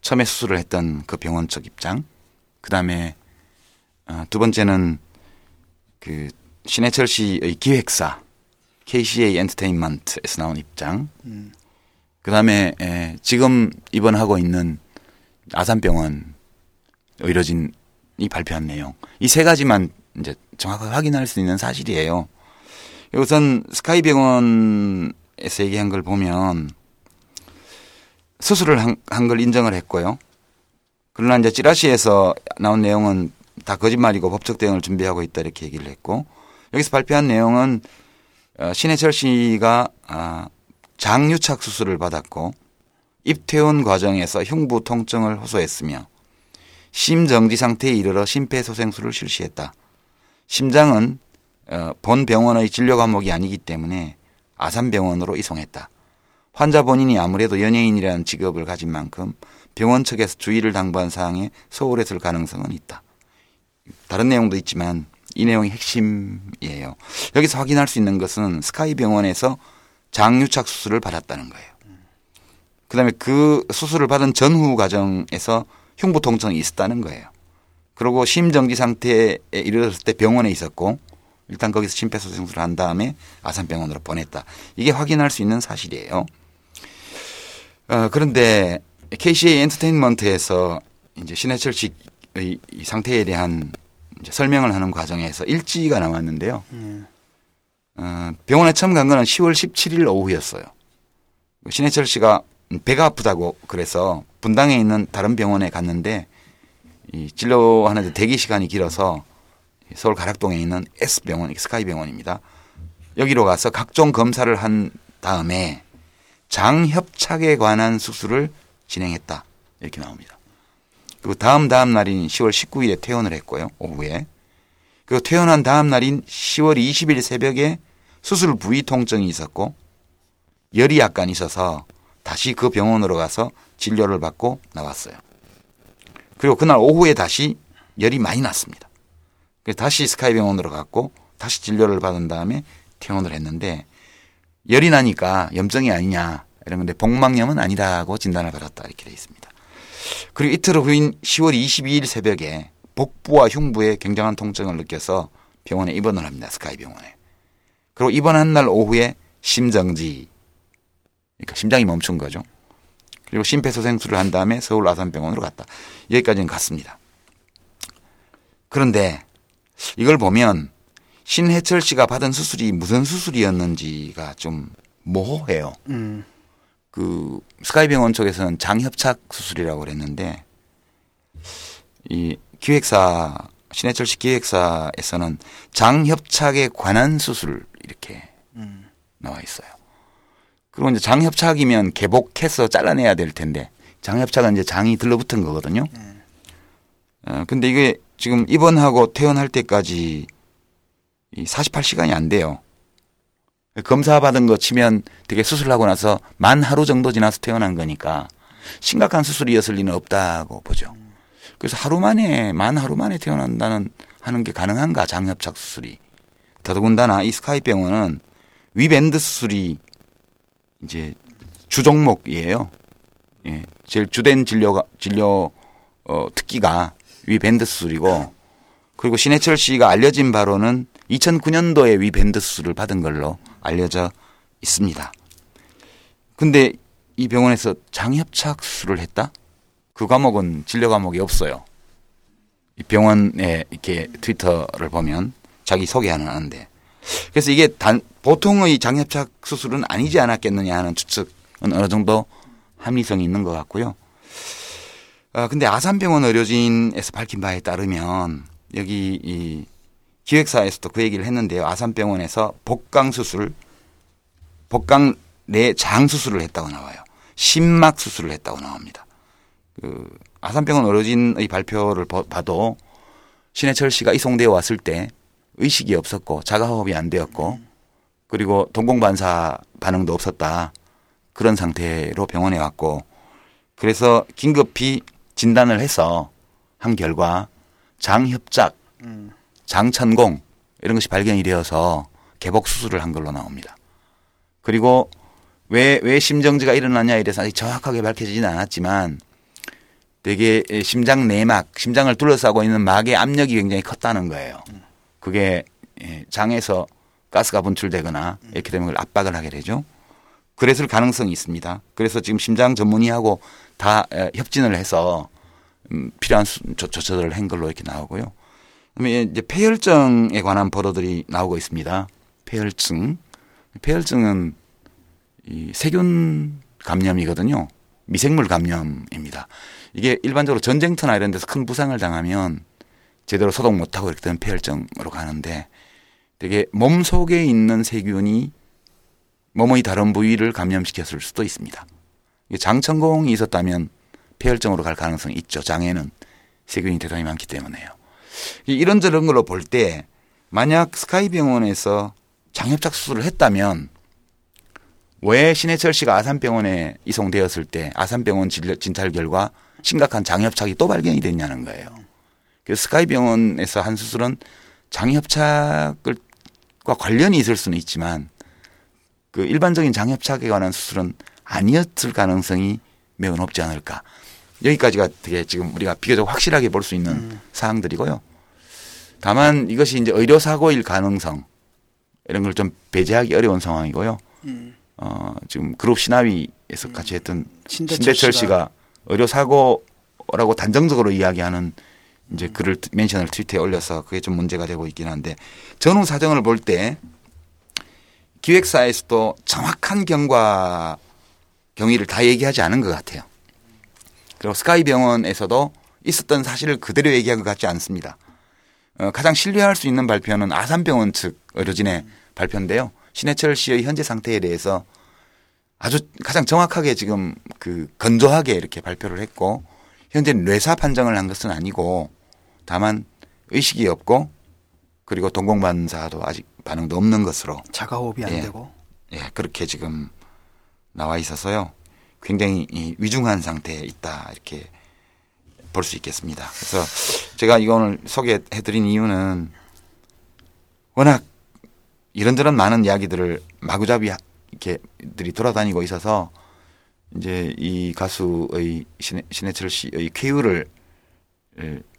처음에 수술을 했던 그 병원 쪽 입장. 그 다음에 두 번째는 그 신해철 씨의 기획사 케이씨에이 엔터테인먼트에서 나온 입장. 음. 그 다음에 지금 입원하고 있는 아산병원 의료진이 발표한 내용. 이 세 가지만 이제 정확하게 확인할 수 있는 사실이에요. 우선 스카이 병원에서 얘기한 걸 보면 수술을 한 걸 인정을 했고요. 그러나 이제 찌라시에서 나온 내용은 다 거짓말이고 법적 대응을 준비하고 있다 이렇게 얘기를 했고 여기서 발표한 내용은 신해철 씨가 아 장유착 수술을 받았고 입퇴원 과정에서 흉부 통증을 호소했으며 심정지 상태에 이르러 심폐소생술을 실시했다. 심장은 본 병원의 진료 과목이 아니기 때문에 아산병원으로 이송했다. 환자 본인이 아무래도 연예인이라는 직업을 가진 만큼 병원 측에서 주의를 당부한 사항에 소홀했을 가능성은 있다. 다른 내용도 있지만 이 내용이 핵심이에요. 여기서 확인할 수 있는 것은 스카이 병원에서 장유착 수술을 받았다는 거예요. 그다음에 그 수술을 받은 전후 과정에서 흉부 통증이 있었다는 거예요. 그리고 심정지 상태에 이르렀을 때 병원에 있었고 일단 거기서 심폐소생술을 한 다음에 아산병원으로 보냈다. 이게 확인할 수 있는 사실이에요. 어, 그런데 케이씨에이 엔터테인먼트에서 이제 신해철 씨의 이 상태에 대한 이제 설명을 하는 과정에서 일지가 나왔는데요. 음. 어, 병원에 처음 간 건 시월 십칠일 오후였어요. 신해철 씨가 배가 아프다고 그래서 분당에 있는 다른 병원에 갔는데 이 진료하는데 대기 시간이 길어서 서울 가락동에 있는 S병원, 스카이 병원입니다. 여기로 가서 각종 검사를 한 다음에 장협착에 관한 수술을 진행했다. 이렇게 나옵니다. 그리고 다음 다음 날인 시월 십구일에 퇴원을 했고요. 오후에. 그리고 퇴원한 다음 날인 시월 이십일 새벽에 수술 부위 통증이 있었고 열이 약간 있어서 다시 그 병원으로 가서 진료를 받고 나왔어요. 그리고 그날 오후에 다시 열이 많이 났습니다. 그래서 다시 스카이 병원으로 갔고 다시 진료를 받은 다음에 퇴원을 했는데 열이 나니까 염증이 아니냐 이런 건데 복막염은 아니라고 진단을 받았다 이렇게 되어 있습니다. 그리고 이틀 후인 시월 이십이일 새벽에 복부와 흉부에 굉장한 통증을 느껴서 병원에 입원을 합니다. 스카이 병원에. 그리고 입원한 날 오후에 심정지. 그러니까 심장이 멈춘 거죠. 그리고 심폐소생술을 한 다음에 서울 아산병원으로 갔다. 여기까지는 갔습니다. 그런데 이걸 보면 신해철 씨가 받은 수술이 무슨 수술이었는지가 좀 모호해요. 음. 그 스카이 병원 쪽에서는 장협착 수술이라고 그랬는데 이 기획사 신해철 씨 기획사에서는 장협착에 관한 수술 이렇게 음. 나와 있어요. 그리고 이제 장협착이면 개복해서 잘라내야 될 텐데 장협착은 이제 장이 들러붙은 거거든요. 어, 근데 이게 지금 입원하고 퇴원할 때까지 사십팔 시간이 안 돼요. 검사 받은 거 치면 되게 수술하고 나서 만 하루 정도 지나서 퇴원한 거니까 심각한 수술이었을 리는 없다고 보죠. 그래서 하루 만에, 만 하루 만에 퇴원한다는 하는 게 가능한가, 장협착 수술이. 더더군다나 이 스카이 병원은 위밴드 수술이 이제 주종목이에요. 예. 제일 주된 진료가, 진료, 어, 특기가 위밴드 수술이고, 그리고 신해철 씨가 알려진 바로는 이천구 년도에 위밴드 수술을 받은 걸로 알려져 있습니다. 근데 이 병원에서 장협착 수술을 했다? 그 과목은 진료 과목이 없어요. 이 병원에 이렇게 트위터를 보면 자기 소개하는 하는데. 그래서 이게 단, 보통의 장협착 수술은 아니지 않았겠느냐 하는 추측은 어느 정도 합리성이 있는 것 같고요. 아, 근데 아산병원 의료진에서 밝힌 바에 따르면 여기 이 기획사에서도 그 얘기를 했는데요. 아산병원에서 복강 수술, 복강 내 장 수술을 했다고 나와요. 심막 수술을 했다고 나옵니다. 그 아산병원 의료진의 발표를 봐도 신해철 씨가 이송되어 왔을 때 의식이 없었고 자가호흡이 안 되었고 그리고 동공반사 반응도 없었다. 그런 상태로 병원에 왔고 그래서 긴급히 진단을 해서 한 결과 장협착, 장천공 이런 것이 발견이 되어서 개복 수술을 한 걸로 나옵니다. 그리고 왜, 왜 심정지가 일어나냐 이래서 아직 정확하게 밝혀지진 않았지만 되게 심장 내막, 심장을 둘러싸고 있는 막의 압력이 굉장히 컸다는 거예요. 그게 장에서 가스가 분출되거나 이렇게 되면 그걸 압박을 하게 되죠. 그랬을 가능성이 있습니다. 그래서 지금 심장 전문의하고 다 협진을 해서 필요한 조처들을 한 걸로 이렇게 나오고요. 그다음에 이제 폐혈증에 관한 보도들이 나오고 있습니다. 폐혈증. 폐혈증은 이 세균 감염이거든요. 미생물 감염입니다. 이게 일반적으로 전쟁터나 이런 데서 큰 부상을 당하면 제대로 소독 못하고 이렇게 되면 폐혈증으로 가는데 되게 몸 속에 있는 세균이 몸의 다른 부위를 감염시켰을 수도 있습니다. 장천공이 있었다면 폐혈증으로 갈 가능성이 있죠. 장에는 세균이 대단히 많기 때문에요. 이런저런 걸로 볼 때 만약 스카이 병원에서 장협착 수술을 했다면 왜 신해철 씨가 아산병원에 이송되었을 때 아산병원 진찰 결과 심각한 장협착이 또 발견이 됐냐는 거예요. 그래서 스카이 병원에서 한 수술은 장협착과 관련이 있을 수는 있지만 그 일반적인 장협착에 관한 수술은 아니었을 가능성이 매우 높지 않을까. 여기까지가 되게 지금 우리가 비교적 확실하게 볼 수 있는 음. 사항들이고요. 다만 이것이 이제 의료사고일 가능성 이런 걸 좀 배제하기 어려운 상황이고요. 음. 어, 지금 그룹 시나위에서 음. 같이 했던 신대철, 신대철 씨가 의료사고라고 단정적으로 이야기하는 이제 음. 글을 멘션을 트위터에 올려서 그게 좀 문제가 되고 있긴 한데 전후 사정을 볼 때 기획사에서도 정확한 경과 경위를 다 얘기하지 않은 것 같아요. 그리고 스카이 병원에서도 있었던 사실을 그대로 얘기한 것 같지 않습니다. 어, 가장 신뢰할 수 있는 발표는 아산병원 측 의료진의 음. 발표인데요. 신해철 씨의 현재 상태에 대해서 아주 가장 정확하게 지금 그 건조하게 이렇게 발표를 했고 현재 뇌사 판정을 한 것은 아니고 다만 의식이 없고 그리고 동공반사도 아직 반응도 없는 것으로 자가호흡이 안 예, 되고 예, 그렇게 지금 나와 있어서요. 굉장히 위중한 상태에 있다 이렇게 볼 수 있겠습니다. 그래서 제가 이거 오늘 소개해드린 이유는 워낙 이런저런 많은 이야기들을 마구잡이 이렇게들이 돌아다니고 있어서 이제 이 가수의 신해, 신해철 씨의 쾌유를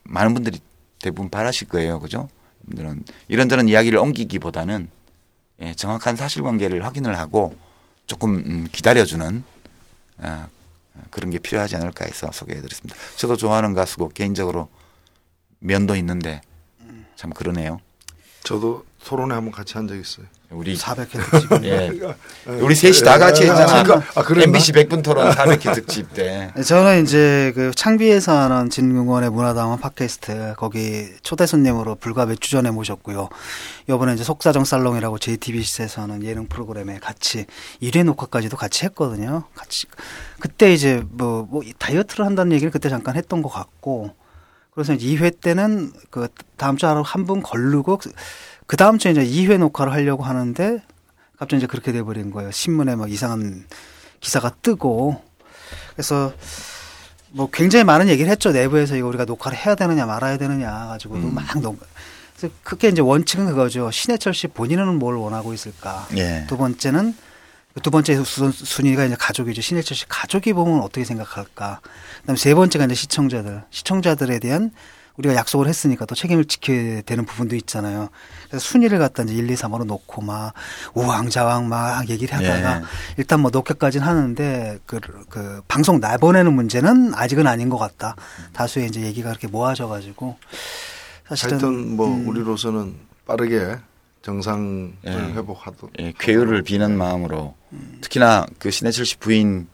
많은 분들이 대부분 바라실 거예요, 그죠? 분들은 이런저런 이야기를 옮기기보다는 정확한 사실관계를 확인을 하고 조금 기다려주는 그런 게 필요하지 않을까 해서 소개해드렸습니다. 저도 좋아하는 가수고 개인적으로 면도 있는데 참 그러네요. 저도 토론회 한번 같이 한 적 있어요. 우리 사백 회 특집. 예. 우리 셋이 다 같이 했잖아. 아, 엠비씨 백 분 토론 사백 회 특집 때. 저는 이제 그 창비에서 하는 진흥원의 문화당원 팟캐스트 거기 초대 손님으로 불과 몇 주 전에 모셨고요. 이번에 이제 속사정 살롱이라고 제이티비씨에서 하는 예능 프로그램에 같이 일 회 녹화까지도 같이 했거든요. 같이 그때 이제 뭐, 뭐 다이어트를 한다는 얘기를 그때 잠깐 했던 것 같고. 그래서 이제 이 회 때는 그 다음 주 하루 한 분 걸르고. 그 다음 주에 이제 이 회 녹화를 하려고 하는데 갑자기 이제 그렇게 돼버린 거예요. 신문에 막 이상한 기사가 뜨고. 그래서 뭐 굉장히 많은 얘기를 했죠. 내부에서 이거 우리가 녹화를 해야 되느냐 말아야 되느냐 가지고 음. 막 녹. 그래서 그게 이제 원칙은 그거죠. 신해철 씨 본인은 뭘 원하고 있을까. 예. 두 번째는 두 번째 순위가 이제 가족이죠. 신해철 씨 가족이 보면 어떻게 생각할까. 그다음에 세 번째가 이제 시청자들. 시청자들에 대한 우리가 약속을 했으니까 또 책임을 지켜야 되는 부분도 있잖아요. 그래서 순위를 갖다 이제 일, 이, 삼으로 놓고 막 우왕좌왕 막 얘기를 하다가 예. 일단 뭐 녹화까지는 하는데 그, 그 방송 내보내는 문제는 아직은 아닌 것 같다. 다수의 이제 얘기가 이렇게 모아져가지고 사실은 하여튼 뭐 음. 우리로서는 빠르게 정상을 예. 회복하도록 예. 괴유를 비난 마음으로 음. 특히나 그 신해철 씨 부인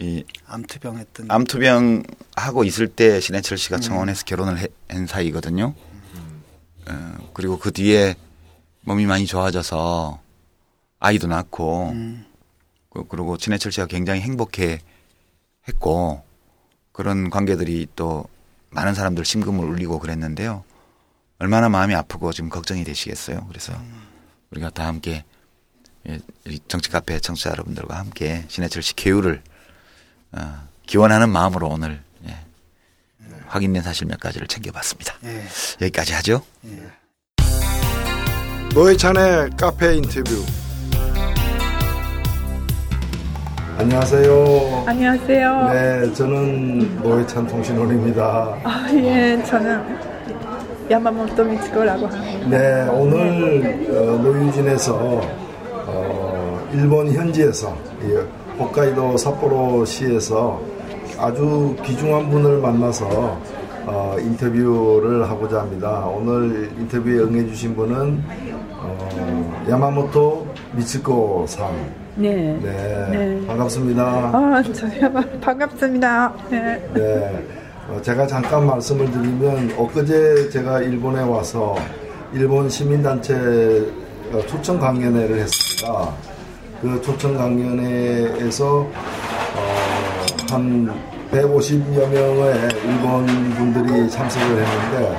이 암투병 했던 암투병 하고 있을 때 신해철 씨가 음. 청혼해서 결혼을 해, 한 사이거든요. 음. 어, 그리고 그 뒤에 몸이 많이 좋아져서 아이도 낳고 음. 그리고 신해철 씨가 굉장히 행복해 했고 그런 관계들이 또 많은 사람들 심금을 울리고 그랬는데요. 얼마나 마음이 아프고 지금 걱정이 되시겠어요. 그래서 음. 우리가 다 함께 정치카페 청취자 여러분들과 함께 신해철 씨 개유를 어, 기원하는 마음으로 오늘 예. 네. 확인된 사실 몇 가지를 챙겨봤습니다. 네. 여기까지 하죠. 네. 노회찬의 카페 인터뷰. 안녕하세요. 안녕하세요. 네, 저는 노회찬 통신원입니다. 아, 예, 저는 야마모토 미츠코라고 합니다. 네, 오늘 네. 어, 노유진에서 어, 일본 현지에서. 예. 홋카이도 삿포로시에서 아주 귀중한 분을 만나서 어, 인터뷰를 하고자 합니다. 오늘 인터뷰에 응해주신 분은 어, 야마모토 미츠코 상. 네. 네. 네. 반갑습니다. 아, 저요. 반갑습니다. 네. 네. 어, 제가 잠깐 말씀을 드리면 엊그제 제가 일본에 와서 일본 시민단체 초청 강연회를 했습니다. 그 초청 강연회에서 어, 한 백오십여 명의 일본 분들이 참석을 했는데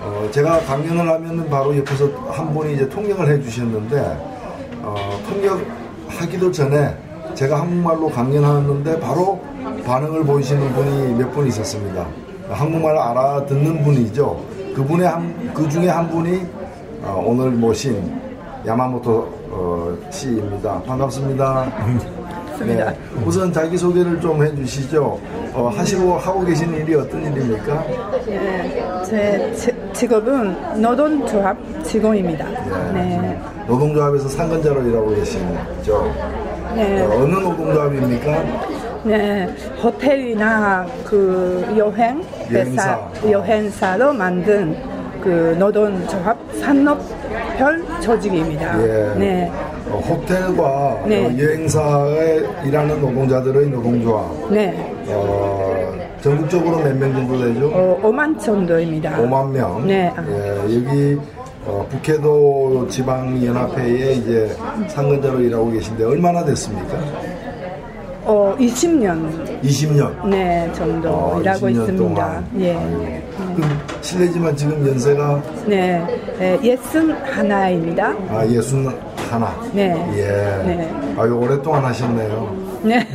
어, 제가 강연을 하면은 바로 옆에서 한 분이 이제 통역을 해주셨는데 어, 통역하기도 전에 제가 한국말로 강연하는데 바로 반응을 보이시는 분이 몇 분 있었습니다. 한국말을 알아듣는 분이죠. 그분의 한, 그 중에 한 분이 어, 오늘 모신 야마모토 어, 씨입니다. 반갑습니다. 네, 우선 자기소개를 좀 해주시죠. 어, 하시고 하고 계신 일이 어떤 일입니까? 네, 제, 제 직업은 노동조합 직원입니다. 네, 네. 노동조합에서 상근자로 일하고 계시죠? 네. 어, 어느 노동조합입니까? 네, 호텔이나 그 여행 회사, 여행사. 여행사로 만든 그 노동조합 산업별 조직입니다. 예. 네. 어, 호텔과 네. 어, 여행사에 일하는 노동자들의 노동조합. 네. 어, 전국적으로 몇 명 정도 되죠? 어, 오만 정도입니다. 오만 명. 네. 예, 여기 어, 북해도 지방연합회에 이제 상근자로 일하고 계신데 얼마나 됐습니까? 어, 이십 년. 이십 년? 네, 정도 어, 일하고 있습니다. 동안. 예. 아유. 그럼 실례지만 지금 연세가? 네, 네, 예순 하나입니다. 아, 예순 하나. 네. 예. 네. 아유, 오랫동안 하셨네요. 네.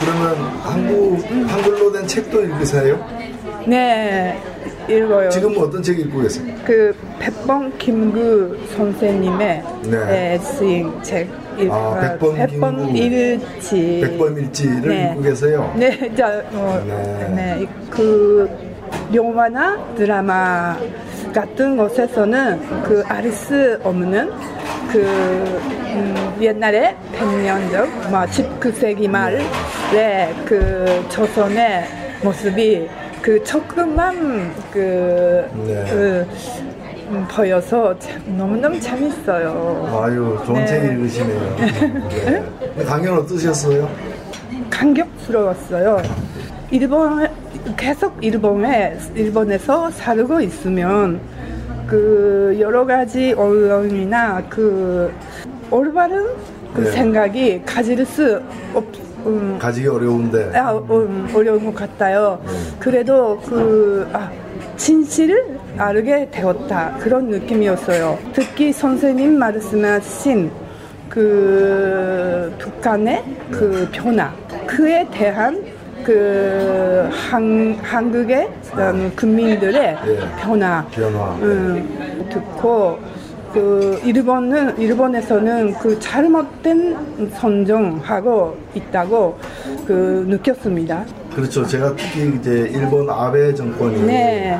그러면 한국, 한글로 된 책도 읽으세요? 네, 읽어요. 지금 어떤 책 읽고 계세요? 그, 백범 김구 선생님의 네. 시인 책. 아, 백범, 백범 일지. 백범 일지를 네. 읽고 계세요? 네, 자, 어, 네. 네, 그, 영화나 드라마 같은 곳에서는 그 알 수 없는 그 음, 옛날에 백년 전, 뭐 십구 세기 말에 그 조선의 모습이 그 조금만 그, 네. 그 보여서 참, 너무너무 재밌어요. 아유, 좋은 책 네. 읽으시네요. 네. 네. 강연 어떠셨어요? 감격스러웠어요. 일본, 계속 일본에, 일본에서 살고 있으면 그 여러 가지 언론이나 그 올바른 그 네. 생각이 가질 수 없, 음, 가지기 어려운데. 아, 음, 어려운 것 같아요. 네. 그래도 그, 아, 진실을 알게 되었다. 그런 느낌이었어요. 특히 선생님 말씀하신 그 북한의 그 변화, 그에 대한 그 한, 한국의 국민들의 네. 변화, 변화. 음, 듣고 그 일본은 일본에서는 그 잘못된 선정하고 있다고 그 느꼈습니다. 그렇죠. 제가 특히 이제 일본 아베 정권이 네.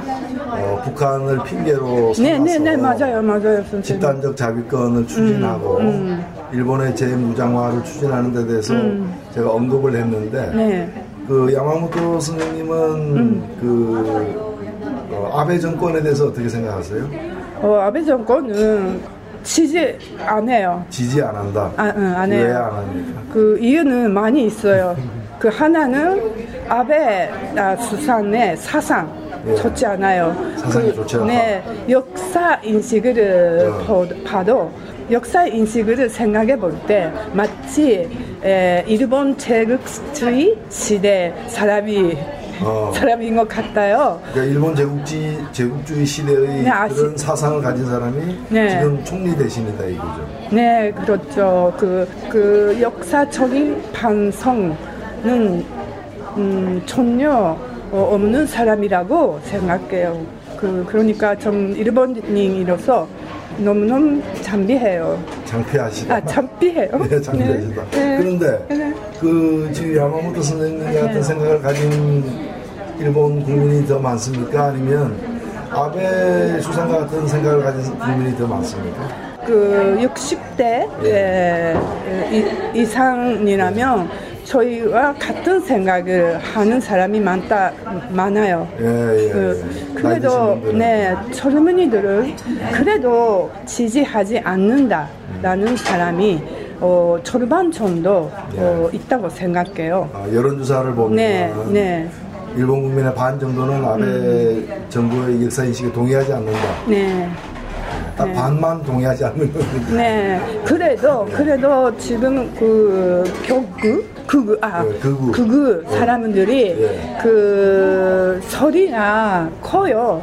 어, 북한을 핑계로 삼아서 네, 네, 네, 맞아요, 맞아요. 선생님. 집단적 자위권을 추진하고 음, 음. 일본의 재무장화를 추진하는 데 대해서 음. 제가 언급을 했는데 네. 그 야마모토 선생님은 음. 그 어, 아베 정권에 대해서 어떻게 생각하세요? 어, 아베 정권은 지지 안 해요. 지지 안 한다. 아, 응, 안 해요. 왜 안 합니까? 그 이유는 많이 있어요. 그 하나는 아베 아, 수상의 사상 네. 좋지 않아요. 사상이 그, 좋지 않아. 네, 역사 인식을 네. 봐도 역사 인식을 생각해 볼 때 마치 에, 일본 제국주의 시대 사람이. 어. 사람인 것 같아요. 그러니까 일본 제국지, 제국주의 시대의 네, 아시... 그런 사상을 가진 사람이 네. 지금 총리 대신이다 이거죠. 네, 그렇죠. 그, 그 역사적인 반성은 음, 전혀 없는 사람이라고 생각해요. 그, 그러니까 좀 일본인으로서 너무너무 장비해요. 장피하시다. 아, 장피해요? 네, 장피하시다. 네. 그런데 네. 그 지금 야마모토 선생님이 같은 네. 생각을 가진 일본 국민이 더 많습니까? 아니면 아베 수상과 같은 생각을 가진 국민이 더 많습니까? 그 육십 대 네. 에, 이, 이상이라면 저희와 같은 생각을 하는 사람이 많다, 많아요. 예, 예, 그, 예. 그래도, 네, 젊은이들은 그래도 지지하지 않는다라는 음. 사람이 어, 절반 정도 예. 어, 있다고 생각해요. 아, 여론조사를 보면 네, 네. 일본 국민의 반 정도는 아베 음. 정부의 역사인식에 동의하지 않는다. 네. 딱 네. 반만 동의하지 않는 겁니다. 네, 그래도 네. 그래도 지금 그 극우, 극우, 아, 네, 극우, 극우 사람들이 네. 그 소리가 커요.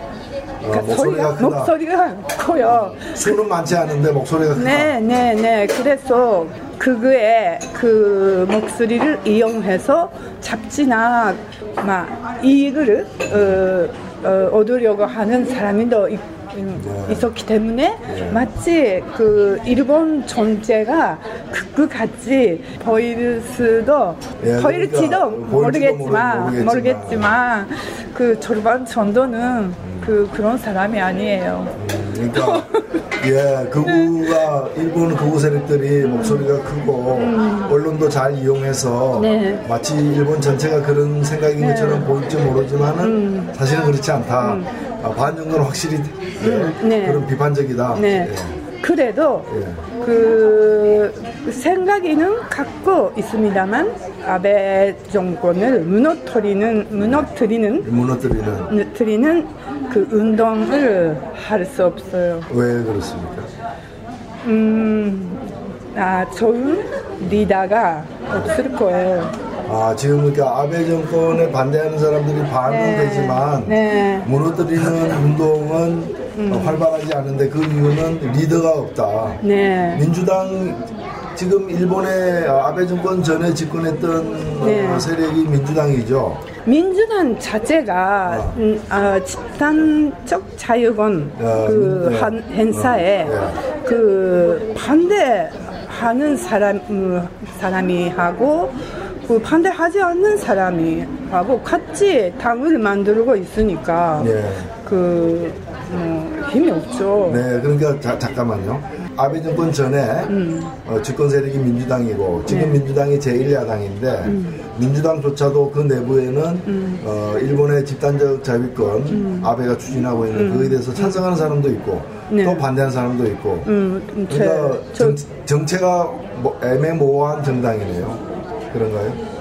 그러니까 아, 목소리가, 소리가, 목소리가 커요. 수는 많지 않은데 목소리가 크다. 네, 네, 네. 그래서 극우의 그 목소리를 이용해서 잡지나 막 이익을 어, 어, 얻으려고 하는 사람도 있고. 네. 있었기 때문에 네. 마치 그 일본 존재가 극극같이 보일 수도 네, 보일지도 그러니까, 모르겠지만, 모르겠지만 모르겠지만 그 절반 정도는 음. 그 그런 사람이 아니에요. 음, 그러니까 예 극우가 일본 극우 세력들이 음. 목소리가 크고 음. 언론도 잘 이용해서 네. 마치 일본 전체가 그런 생각인 네. 것처럼 보일지 모르지만은 음. 사실은 그렇지 않다. 음. 아, 반 정도는 확실히 네, 음, 네. 그런 비판적이다. 네. 네. 그래도 네. 그 생각에는 갖고 있습니다만 아베 정권을 무너뜨리는 무너뜨리는 무너뜨리는 무너뜨리는 그 운동을 할 수 없어요. 왜 그렇습니까? 음, 아 좋은 리더가 없을 거예요. 아, 지금 그러니까 아베 정권에 반대하는 사람들이 반은 네, 되지만 네. 무너뜨리는 운동은 음. 활발하지 않은데 그 이유는 리더가 없다. 네. 민주당 지금 일본의 아베 정권 전에 집권했던 네. 세력이 민주당이죠. 민주당 자체가 어. 음, 아, 집단적 자유권 어, 그 네. 한, 행사에 어, 네. 그 반대하는 사람 음, 사람이 하고. 그 반대하지 않는 사람이 하고 같이 당을 만들고 있으니까 네. 그 음, 힘이 없죠. 네, 그러니까 자, 잠깐만요. 아베 정권 전에 음. 어, 집권 세력이 민주당이고 지금 네. 민주당이 제일 야당인데 음. 민주당조차도 그 내부에는 음. 어, 일본의 집단적 자위권 음. 아베가 추진하고 있는 음. 그에 대해서 찬성하는 사람도 있고 네. 또 반대하는 사람도 있고 음, 제, 그러니까 정, 저... 정체가 애매모호한 정당이네요. 그런가요?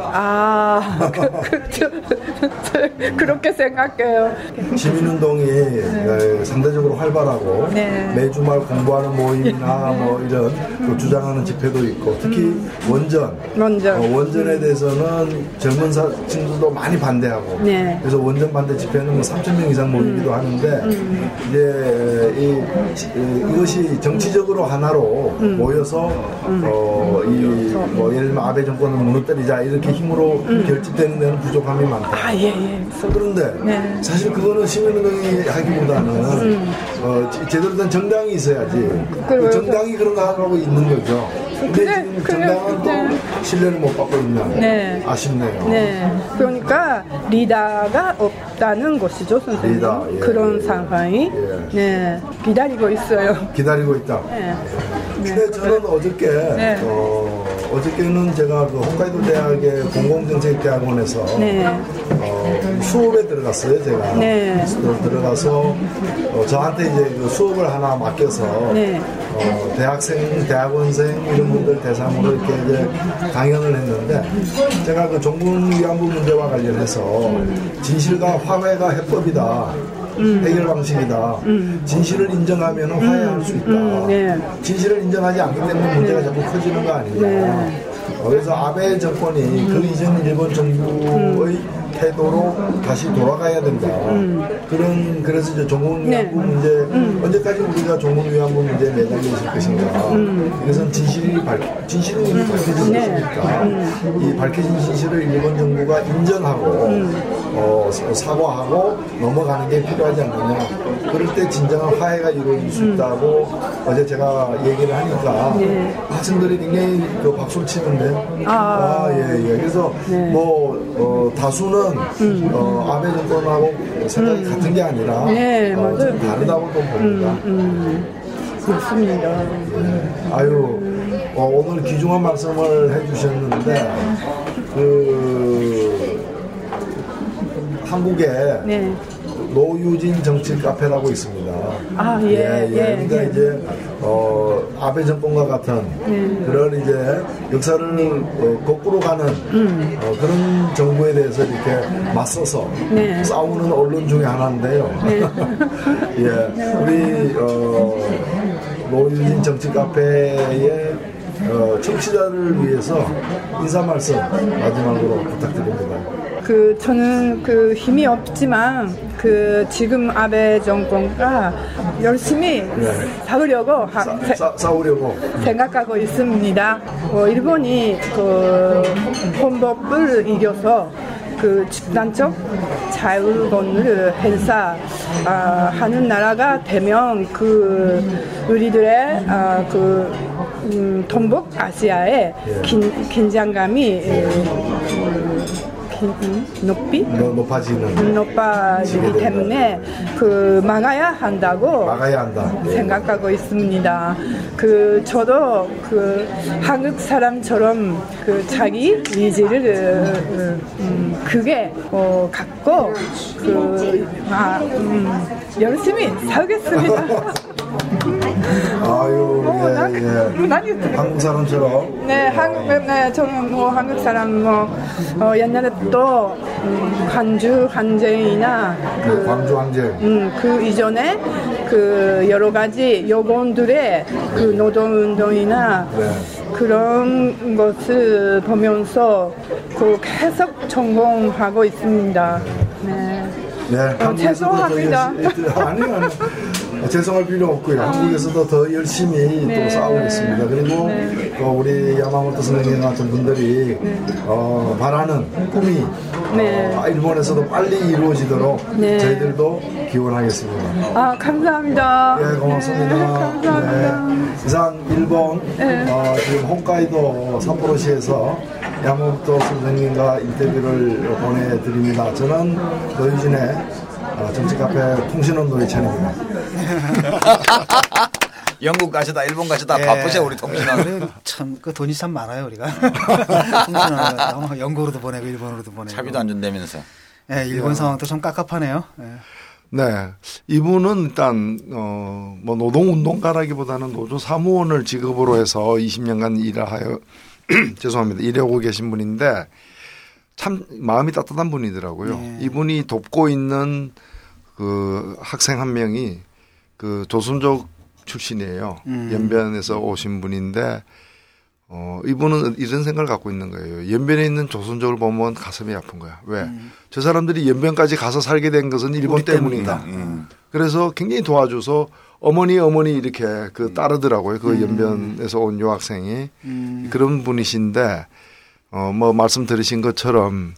아, 그, 그, 저, 저, 그렇게 생각해요. 시민운동이 네. 상대적으로 활발하고 네. 매주말 공부하는 모임이나 네. 뭐 이런 음. 주장하는 집회도 있고 특히 음. 원전, 원전. 어, 원전에 대해서는 젊은 친구들도 많이 반대하고 네. 그래서 원전 반대 집회는 삼천 명 이상 모이기도 음. 하는데 음. 이제 이, 이, 이것이 정치적으로 하나로 음. 모여서 음. 어, 이, 뭐, 예를 들면 아베 정권을 무너뜨리자 이렇게 힘으로 음. 결집되는 데는 부족함이 많다. 아, 예, 예. 그런데 네. 사실 그거는 시민운동이 하기보다는 음. 어, 제대로 된 정당이 있어야지. 그 정당이 그런 거 하고 있는 거죠. 근데, 근데 정당은 근데... 또 신뢰를 못 받고 있는 네. 아쉽네요. 네. 그러니까 리더가 없다는 것이죠, 선생님. 리더, 예, 그런 예, 상황이 예. 네. 기다리고 있어요. 기다리고 있다. 네. 네. 근데 저는 그래. 어저께 네. 어, 어저께는 제가 그 홋카이도 대학의 공공정책대학원에서 네. 어, 수업에 들어갔어요. 제가 네. 들어가서 어, 저한테 이제 그 수업을 하나 맡겨서 네. 어, 대학생, 대학원생 이런 분들 대상으로 이렇게 이제 강연을 했는데 제가 그 종군 위안부 문제와 관련해서 진실과 화해가 해법이다. 음. 해결 방식이다. 음. 진실을 인정하면 화해할 수 있다. 음. 네. 진실을 인정하지 않기 때문에 문제가 네. 자꾸 커지는 거 아니냐. 네. 그래서 아베 정권이 음. 그 이전 일본 정부의 음. 태도로 다시 돌아가야 된다. 음. 그런, 그래서 이제 종군 위안부 네. 문제, 음. 언제까지 우리가 종군 위안부 문제에 매달려 있을 것인가. 음. 그래서 진실이 밝, 진실은 이미 밝혀진 것이니까, 음. 이 밝혀진 진실을 일본 정부가 인정하고, 음. 어, 사과하고 넘어가는 게 필요하지 않느냐. 그럴 때 진정한 화해가 이루어질 수 있다고 음. 어제 제가 얘기를 하니까, 네. 학생들이 굉장히 그 박수를 치는데, 아, 아 예, 예. 그래서 네. 뭐, 어, 다수는 음. 어, 아베 정권하고 생각이 음. 같은 게 아니라 네, 어, 좀 다르다고 좀 봅니다. 음, 음. 맞습니다. 네. 아유, 어, 오늘 귀중한 말씀을 해주셨는데 그 한국에 네. 노유진 정치카페라고 있습니다. 아, 예, 예. 예. 예. 그러니까 예. 이제 어, 아베 정권과 같은 예. 그런 이제 역사를 어, 거꾸로 가는 음. 어, 그런 정부에 대해서 이렇게 맞서서 네. 싸우는 언론 중에 하나인데요. 네. 예, 우리 어, 노유진 정치카페의 어, 청취자를 위해서 인사 말씀 마지막으로 부탁드립니다. 그 저는 그 힘이 없지만 그 지금 아베 정권과 열심히 네. 싸우려고 하, 싸, 세, 싸우려고 생각하고 있습니다. 어, 일본이 그 헌법을 이겨서 그 집단적 자유권을 행사하는 아, 나라가 되면 그 우리들의 아, 그 음, 동북 아시아의 긴, 긴장감이 음, 높이? 높아지는 높아지기 때문에 그 막아야 한다고 막아야 한다. 생각하고 네. 있습니다. 그 저도 그 한국 사람처럼 그 자기 의지를 음, 크게 어, 갖고 그 아, 음, 열심히 살겠습니다. 아유, 오, 예, 난, 예. 난 한국 사람처럼. 네, 한국, 네, 저는 뭐 한국 사람 뭐 어, 옛날에 또 음, 광주 항쟁이나 그, 네, 광주 항쟁. 음, 그 이전에 그 여러 가지 여건들의 그 노동 운동이나 네. 그런 것을 보면서 그 계속 전공하고 있습니다. 네. 네, 어, 죄송합니다. 아니요, 아니요. 죄송할 필요 없고요. 한국에서도 더 열심히 네. 또 싸우겠습니다. 그리고 네. 어, 우리 야마모토 선생님 같은 분들이 네. 어, 바라는 꿈이 네. 어, 일본에서도 빨리 이루어지도록 네. 저희들도 기원하겠습니다. 아, 감사합니다. 네, 고맙습니다. 네, 감사합니다. 네. 이상 일본 네. 어, 지금 홋카이도 삿포로시에서 야마모토 선생님과 인터뷰를 보내드립니다. 저는 노유진의 정치카페 통신원 노회찬입니다. 영국 가시다 일본 가시다 예. 바쁘세요 우리 통신원. 참 그 돈이 참 많아요 우리가. 통신원 영국으로도 보내고 일본으로도 보내고. 차비도 안 준다면서. 예, 일본 예. 상황도 좀 깝깝하네요. 예. 네, 이분은 일단 어, 뭐 노동운동가라기보다는 노조 사무원을 직업으로 해서 이십 년간 일하여 죄송합니다 일하고 계신 분인데 참 마음이 따뜻한 분이더라고요. 네. 이분이 돕고 있는 그 학생 한 명이 그 조선족 출신이에요. 음. 연변에서 오신 분인데 어, 이분은 이런 생각을 갖고 있는 거예요. 연변에 있는 조선족을 보면 가슴이 아픈 거야. 왜? 음. 저 사람들이 연변까지 가서 살게 된 것은 일본 때문이다. 음. 그래서 굉장히 도와줘서 어머니 어머니 이렇게 그 따르더라고요. 그 연변에서 온 유학생이 음. 그런 분이신데 어, 뭐 말씀 들으신 것처럼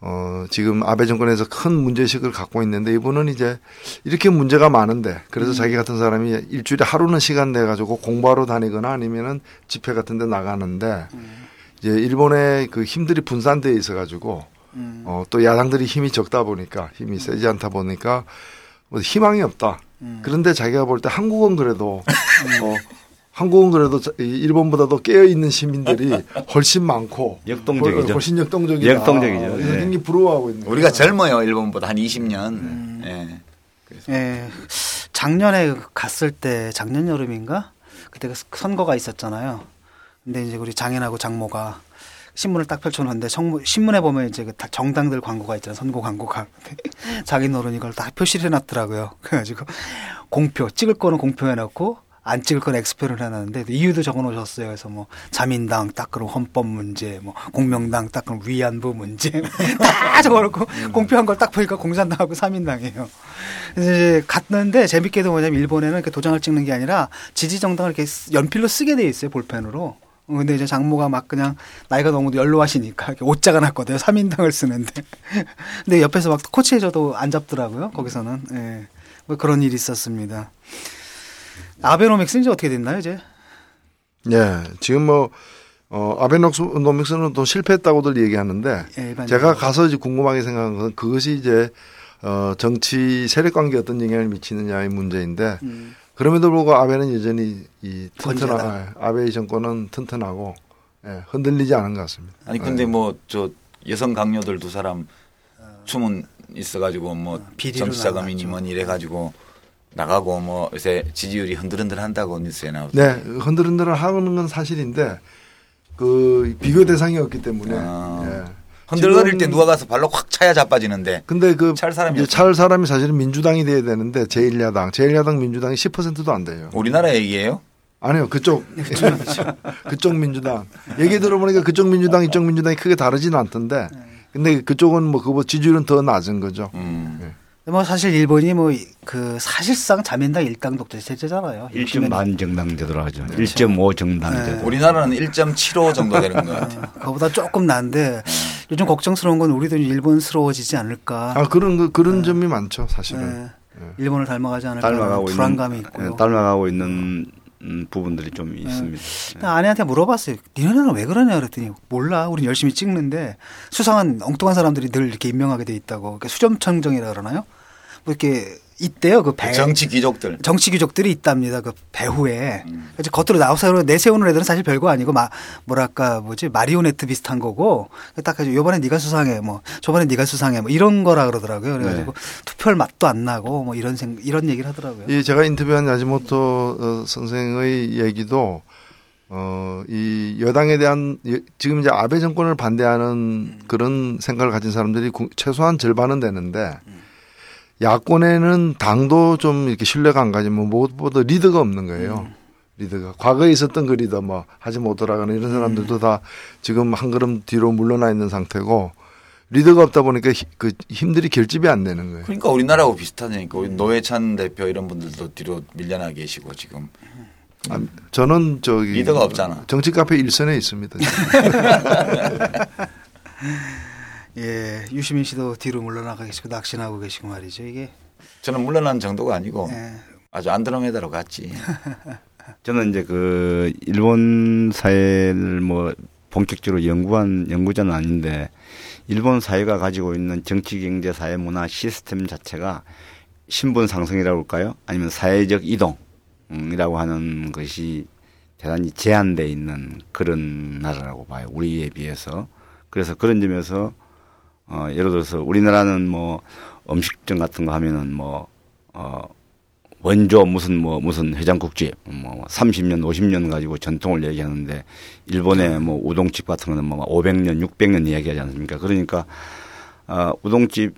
어, 지금 아베 정권에서 큰 문제의식을 갖고 있는데 이분은 이제 이렇게 문제가 많은데 그래서 음. 자기 같은 사람이 일주일에 하루는 시간 내 가지고 공부하러 다니거나 아니면은 집회 같은 데 나가는데 음. 이제 일본의 그 힘들이 분산되어 있어 가지고 음. 어, 또 야당들이 힘이 적다 보니까 힘이 음. 세지 않다 보니까 뭐 희망이 없다. 음. 그런데 자기가 볼 때 한국은 그래도 어, 한국은 그래도 일본보다도 깨어있는 시민들이 훨씬 많고 역동적이죠. 훨씬 역동적이다. 역동적이죠. 굉장히 네. 부러워하고 있는. 우리가 젊어요. 일본보다 한 이십 년. 음. 네. 그래서. 네. 작년에 갔을 때 작년 여름인가? 그때 선거가 있었잖아요. 근데 이제 우리 장인하고 장모가 신문을 딱 펼쳐놓는데 신문에 보면 이제 정당들 광고가 있잖아요. 선거 광고가. 장인 어른이 이걸 다 표시를 해놨더라고요. 그래가지고 공표 찍을 거는 공표해놨고 안 찍을 건 엑스표를 해놨는데 이유도 적어놓으셨어요. 그래서 뭐 자민당 딱 그럼 헌법 문제, 뭐 공명당 딱 그럼 위안부 문제 다 적어놓고 음. 공표한 걸 딱 보니까 공산당하고 자민당이에요. 이제 갔는데 재밌게도 뭐냐면 일본에는 이렇게 도장을 찍는 게 아니라 지지 정당을 이렇게 연필로 쓰게 돼 있어요 볼펜으로. 근데 이제 장모가 막 그냥 나이가 너무 연로하시니까 오자가 났거든요. 자민당을 쓰는데. 근데 옆에서 막 코치해줘도 안 잡더라고요. 거기서는 예. 뭐 그런 일이 있었습니다. 아베노믹스는 이제 어떻게 됐나요, 이제? 네, 지금 뭐 어, 아베노믹스는 또 실패했다고들 얘기하는데 예, 제가 가서 이제 궁금하게 생각한 것은 그것이 이제 어, 정치 세력 관계에 어떤 영향을 미치느냐의 문제인데 음. 그럼에도 불구하고 아베는 여전히 이 튼튼한 아베의 정권은 튼튼하고 예, 흔들리지 않은 것 같습니다. 아니 근데 예. 뭐 저 여성 강요들 두 사람 춤은 있어가지고 뭐 정치자금이니 뭐니 이래가지고. 나가고 뭐 요새 지지율이 흔들흔들 한다고 뉴스에 나오죠. 네, 흔들흔들 하는 건 사실인데 그 비교 대상이 없기 때문에 아, 예. 흔들거릴 때 누가 가서 발로 확 차야 자빠지는데. 근데 그 찰 사람이 찰 사람이 사실은 민주당이 돼야 되는데 제일 야당, 제일 야당 민주당이 십 퍼센트도 안 돼요. 우리나라 얘기예요? 아니요, 그쪽 그쪽 민주당 얘기 들어보니까 그쪽 민주당 이쪽 민주당이 크게 다르지는 않던데. 근데 그쪽은 뭐 그거 지지율은 더 낮은 거죠. 음. 예. 뭐 사실 일본이 뭐 그 사실상 자민당 일당 독재 체제잖아요. 일 점 일 정당제도라 하죠. 그렇죠. 일 점 오 정당제도. 네. 우리나라는 일 점 칠오 정도 되는 것 같아요. 네. 그거보다 조금 난데 요즘 걱정스러운 건 우리도 일본스러워지지 않을까. 아 그런 그, 그런 네. 점이 많죠 사실은. 네. 네. 일본을 닮아가지 않을까. 닮아가고 불안감이 있는, 있고요. 닮아가고 있는 음, 부분들이 좀 네. 있습니다. 네. 아내한테 물어봤어요. 니네는 왜 그러냐 그랬더니 몰라. 우린 열심히 찍는데 수상한 엉뚱한 사람들이 늘 이렇게 임명하게 돼 있다고. 그러니까 수렴청정이라 그러나요? 이렇게 있대요. 그 배, 정치 귀족들. 정치 귀족들이 있답니다. 그 배후에. 음. 그래서 겉으로 나와서 내세우는 애들은 사실 별거 아니고 막 뭐랄까 뭐지 마리오네트 비슷한 거고 딱 해서 요번에 네가 수상해 뭐 저번에 네가 수상해 뭐 이런 거라 그러더라고요. 그래가지고 네. 투표할 맛도 안 나고 뭐 이런 생, 이런 얘기를 하더라고요. 예, 제가 인터뷰한 야마모토 선생의 얘기도 어, 이 여당에 대한 지금 이제 아베 정권을 반대하는 음. 그런 생각을 가진 사람들이 최소한 절반은 되는데. 음. 야권에는 당도 좀 이렇게 신뢰가 안 가지면 무엇보다 리더가 없는 거예요. 음. 리더가. 과거에 있었던 그 리더 뭐 하지 못하라거나 이런 사람들도 음. 다 지금 한 걸음 뒤로 물러나 있는 상태고 리더가 없다 보니까 히, 그 힘들이 결집이 안 되는 거예요. 그러니까 우리나라하고 비슷하니까 우리 노회찬 대표 이런 분들도 뒤로 밀려나 계시고 지금. 아, 저는 저기. 리더가 없잖아. 정치카페 일선에 있습니다. 예, 유시민 씨도 뒤로 물러나가 계시고 낙신하고 계시고 말이죠 이게. 저는 물러난 정도가 아니고 예. 아주 안드로메다로 갔지. 저는 이제 그 일본 사회를 뭐 본격적으로 연구한 연구자는 아닌데 일본 사회가 가지고 있는 정치, 경제, 사회, 문화 시스템 자체가 신분 상승이라고 할까요? 아니면 사회적 이동 이라고 하는 것이 대단히 제한되어 있는 그런 나라라고 봐요. 우리에 비해서. 그래서 그런 점에서 어, 예를 들어서 우리나라는 뭐 음식점 같은 거 하면은 뭐, 어, 원조 무슨 뭐 무슨 해장국집 뭐 삼십 년 오십 년 가지고 전통을 얘기하는데 일본의 뭐 우동집 같은 거는 뭐 오백 년 육백 년 이야기하지 않습니까? 그러니까 어, 우동집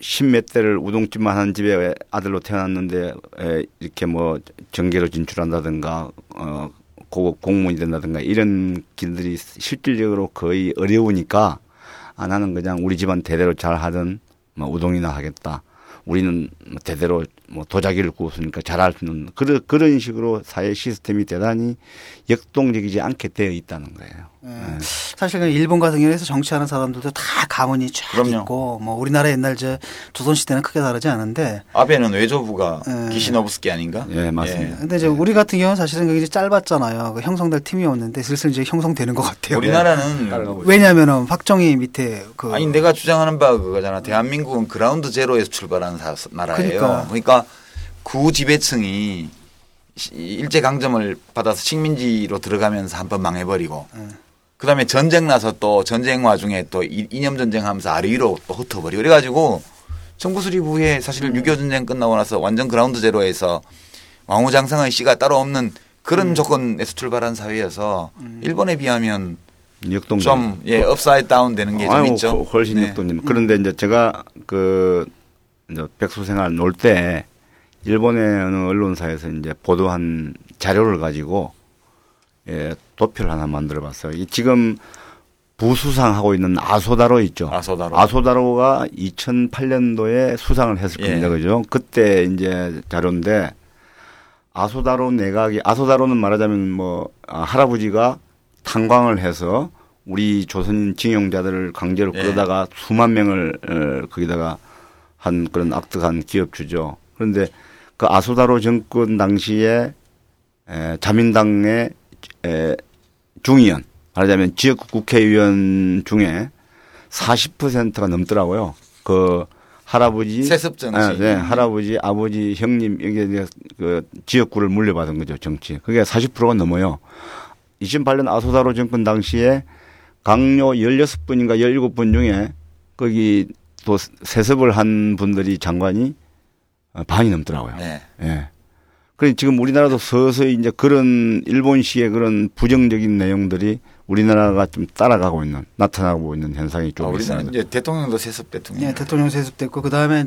십몇 대를 우동집만 하는 집에 아들로 태어났는데 에, 이렇게 뭐 정계로 진출한다든가 어, 고급 공무원이 된다든가 이런 길들이 실질적으로 거의 어려우니까 아, 나는 그냥 우리 집안 대대로 잘 하던 뭐 우동이나 하겠다. 우리는 대대로 뭐 도자기를 구웠으니까 잘할 수 있는 그런, 그런 식으로 사회 시스템이 대단히 역동적이지 않게 되어 있다는 거예요. 네. 사실은 일본 같은 경우에서 정치하는 사람들도 다 가문이 쫙 그럼요. 있고 뭐 우리나라 옛날 이제 조선시대는 크게 다르지 않은데 아베는 외조부가 네. 기시노부스키 아닌가? 예, 네, 맞습니다. 그런데 네. 이제 우리 같은 경우는 사실은 그게 이제 짧았잖아요. 그 형성될 팀이 없는데 슬슬 이제 형성되는 것 같아요. 우리나라는 네. 왜냐하면은 박정희 밑에 그 아니 내가 주장하는 바가 그거잖아. 대한민국은 그라운드 제로에서 출발하는 나라예요. 그러니까, 그러니까 구지배층이 일제 강점을 받아서 식민지로 들어가면서 한번 망해버리고. 네. 그다음에 전쟁 나서 또 전쟁 와중에 또 이념 전쟁하면서 아래 위로 또 흩어버리고 그래가지고 청구수립 후에 사실 육이오 전쟁 끝나고 나서 완전 그라운드 제로에서 왕후장상의 씨가 따로 없는 그런 음. 조건에서 출발한 사회여서 음. 일본에 비하면 역동 좀 예 업사이드 다운 되는 게 좀 있죠. 훨씬 네. 역동님. 그런데 이제 제가 그 이제 백수 생활 놀 때 일본의 어느 언론사에서 이제 보도한 자료를 가지고. 예, 도표를 하나 만들어 봤어요. 지금 부수상하고 있는 아소다로 있죠. 아소다로. 아소다로가 이천팔 년도에 수상을 했을 겁니다. 예. 그죠? 그때 이제 자료인데 아소다로 내각이 아소다로는 말하자면 뭐 아, 할아버지가 탄광을 해서 우리 조선인 징용자들을 강제로 끌어다가 예. 수만 명을 어, 거기다가 한 그런 악덕한 기업주죠. 그런데 그 아소다로 정권 당시에 에, 자민당의 에, 중의원 말하자면 지역구 국회의원 중에 사십 퍼센트가 넘더라고요. 그 할아버지 세습 정치, 아, 네, 할아버지, 아버지, 형님 이게 그 지역구를 물려받은 거죠 정치. 그게 사십 퍼센트가 넘어요. 이천팔 년 아소다로 정권 당시에 강요 열여섯 분인가 열일곱 분 중에 거기 또 세습을 한 분들이 장관이 반이 넘더라고요. 네. 네. 그러니 지금 우리나라도 서서히 이제 그런 일본식의 그런 부정적인 내용들이 우리나라가 좀 따라가고 있는 나타나고 있는 현상이 좀 아, 있습니다. 우리나라 이제 대통령도 세습 대통령. 네, 대통령 세습됐고 그 다음에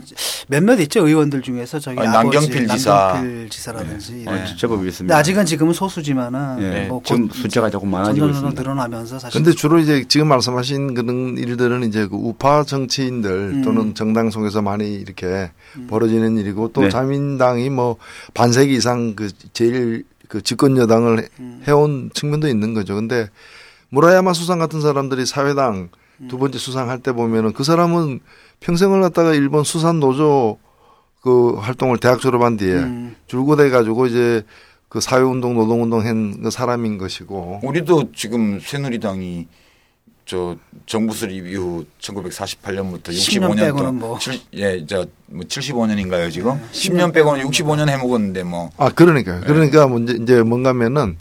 몇몇 있죠 의원들 중에서 저기 아니, 남경필 아버지, 지사, 남경필 지사라든지. 네. 네. 제법 있습니다. 아직은 지금은 소수지만은 네. 뭐 지금 숫자가 조금 많아지고 있습니다. 늘어나면서 사실. 그런데 주로 이제 지금 말씀하신 그런 일들은 이제 그 우파 정치인들 음. 또는 정당 속에서 많이 이렇게 음. 벌어지는 일이고 또 네. 자민당이 뭐 반세기 이상 그 제일 그 집권 여당을 음. 해온 측면도 있는 거죠. 그런데 무라야마 수상 같은 사람들이 사회당 두 번째 수상할 때 보면은 그 사람은 평생을 갖다가 일본 수산 노조 그 활동을 대학 졸업한 뒤에 음. 줄고대 가지고 이제 그 사회운동 노동운동 한 사람인 것이고 우리도 지금 새누리당이 저 정부 수립 이후 천구백사십팔 년부터 육십오 년 동안 뭐. 예, 저 뭐 칠십오 년인가요 지금 네. 십 년 빼고는 육십오 년 해먹었는데 뭐 아 그러니까요. 그러니까 네. 이제 뭔가면은.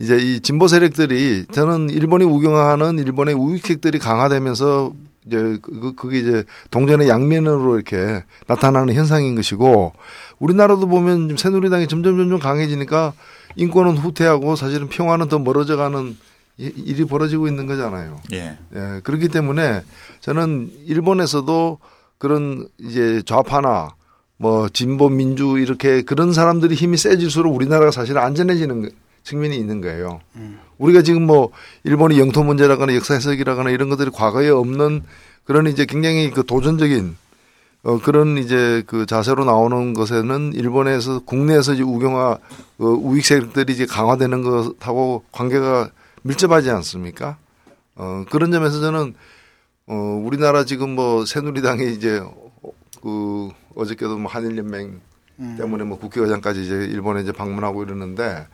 이제 이 진보 세력들이 저는 일본이 우경화하는 일본의 우익색들이 강화되면서 이제 그게 이제 동전의 양면으로 이렇게 나타나는 현상인 것이고 우리나라도 보면 새누리당이 점점 점점 강해지니까 인권은 후퇴하고 사실은 평화는 더 멀어져가는 일이 벌어지고 있는 거잖아요. 예. 예. 그렇기 때문에 저는 일본에서도 그런 이제 좌파나 뭐 진보 민주 이렇게 그런 사람들이 힘이 세질수록 우리나라가 사실 안전해지는 거예요. 측면이 있는 거예요. 음. 우리가 지금 뭐 일본의 영토 문제라거나 역사 해석이라거나 이런 것들이 과거에 없는 그런 이제 굉장히 그 도전적인 어 그런 이제 그 자세로 나오는 것에는 일본에서 국내에서 이제 우경화 어 우익 세력들이 이제 강화되는 것하고 관계가 밀접하지 않습니까? 어 그런 점에서 저는 어 우리나라 지금 뭐 새누리당이 이제 그 어저께도 뭐 한일연맹 음. 때문에 뭐 국회의장까지 이제 일본에 이제 방문하고 이러는데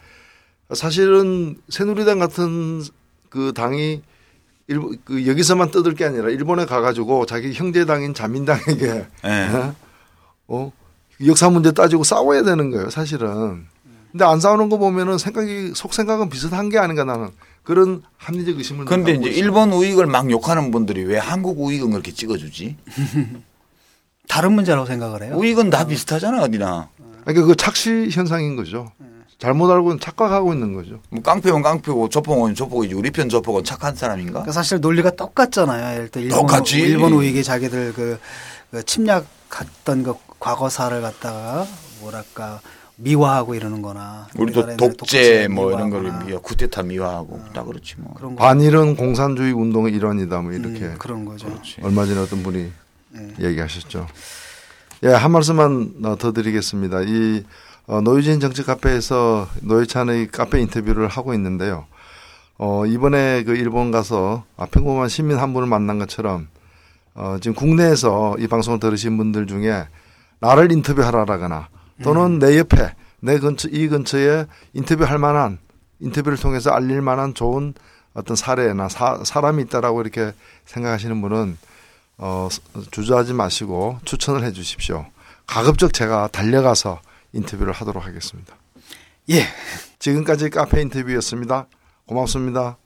사실은 새누리당 같은 그 당이 일본 그 여기서만 뜯을 게 아니라 일본에 가가지고 자기 형제당인 자민당에게 어? 역사 문제 따지고 싸워야 되는 거예요 사실은. 근데 안 싸우는 거 보면은 생각이 속 생각은 비슷한 게 아닌가 나는 그런 합리적 의심을. 그런데 이제 있어요. 일본 우익을 막 욕하는 분들이 왜 한국 우익은 그렇게 찍어주지? 다른 문제라고 생각을 해요. 우익은 다 비슷하잖아 어디나. 그러니까 그 착시 현상인 거죠. 잘못 알고는 착각하고 있는 거죠. 뭐 깡패면 깡패고 조폭은 조폭이지 우리 편 조폭은 착한 사람인가? 그러니까 사실 논리가 똑같잖아요. 일단 일본, 똑같지. 일본 우익이 자기들 그, 그 침략했던 그 과거사를 갖다가 뭐랄까 미화하고 이러는 거나 우리도 독재 뭐 이런 걸 미화, 쿠데타 미화하고 아, 다 그렇지 뭐. 그런 반일은 공산주의 운동의 일환이다 뭐 이렇게 음, 그런 거죠. 그렇지. 얼마 전에 어떤 분이 네. 얘기하셨죠. 예, 한 말씀만 더 드리겠습니다. 이 어, 노유진 정치카페에서 노회찬의 카페 인터뷰를 하고 있는데요. 어, 이번에 그 일본 가서 아, 평범한 시민 한 분을 만난 것처럼 어, 지금 국내에서 이 방송을 들으신 분들 중에 나를 인터뷰하라라거나 또는 음. 내 옆에 내 근처 이 근처에 인터뷰할 만한 인터뷰를 통해서 알릴 만한 좋은 어떤 사례나 사, 사람이 있다라고 이렇게 생각하시는 분은 어, 주저하지 마시고 추천을 해 주십시오. 가급적 제가 달려가서 인터뷰를 하도록 하겠습니다. 예. 지금까지 카페 인터뷰였습니다. 고맙습니다.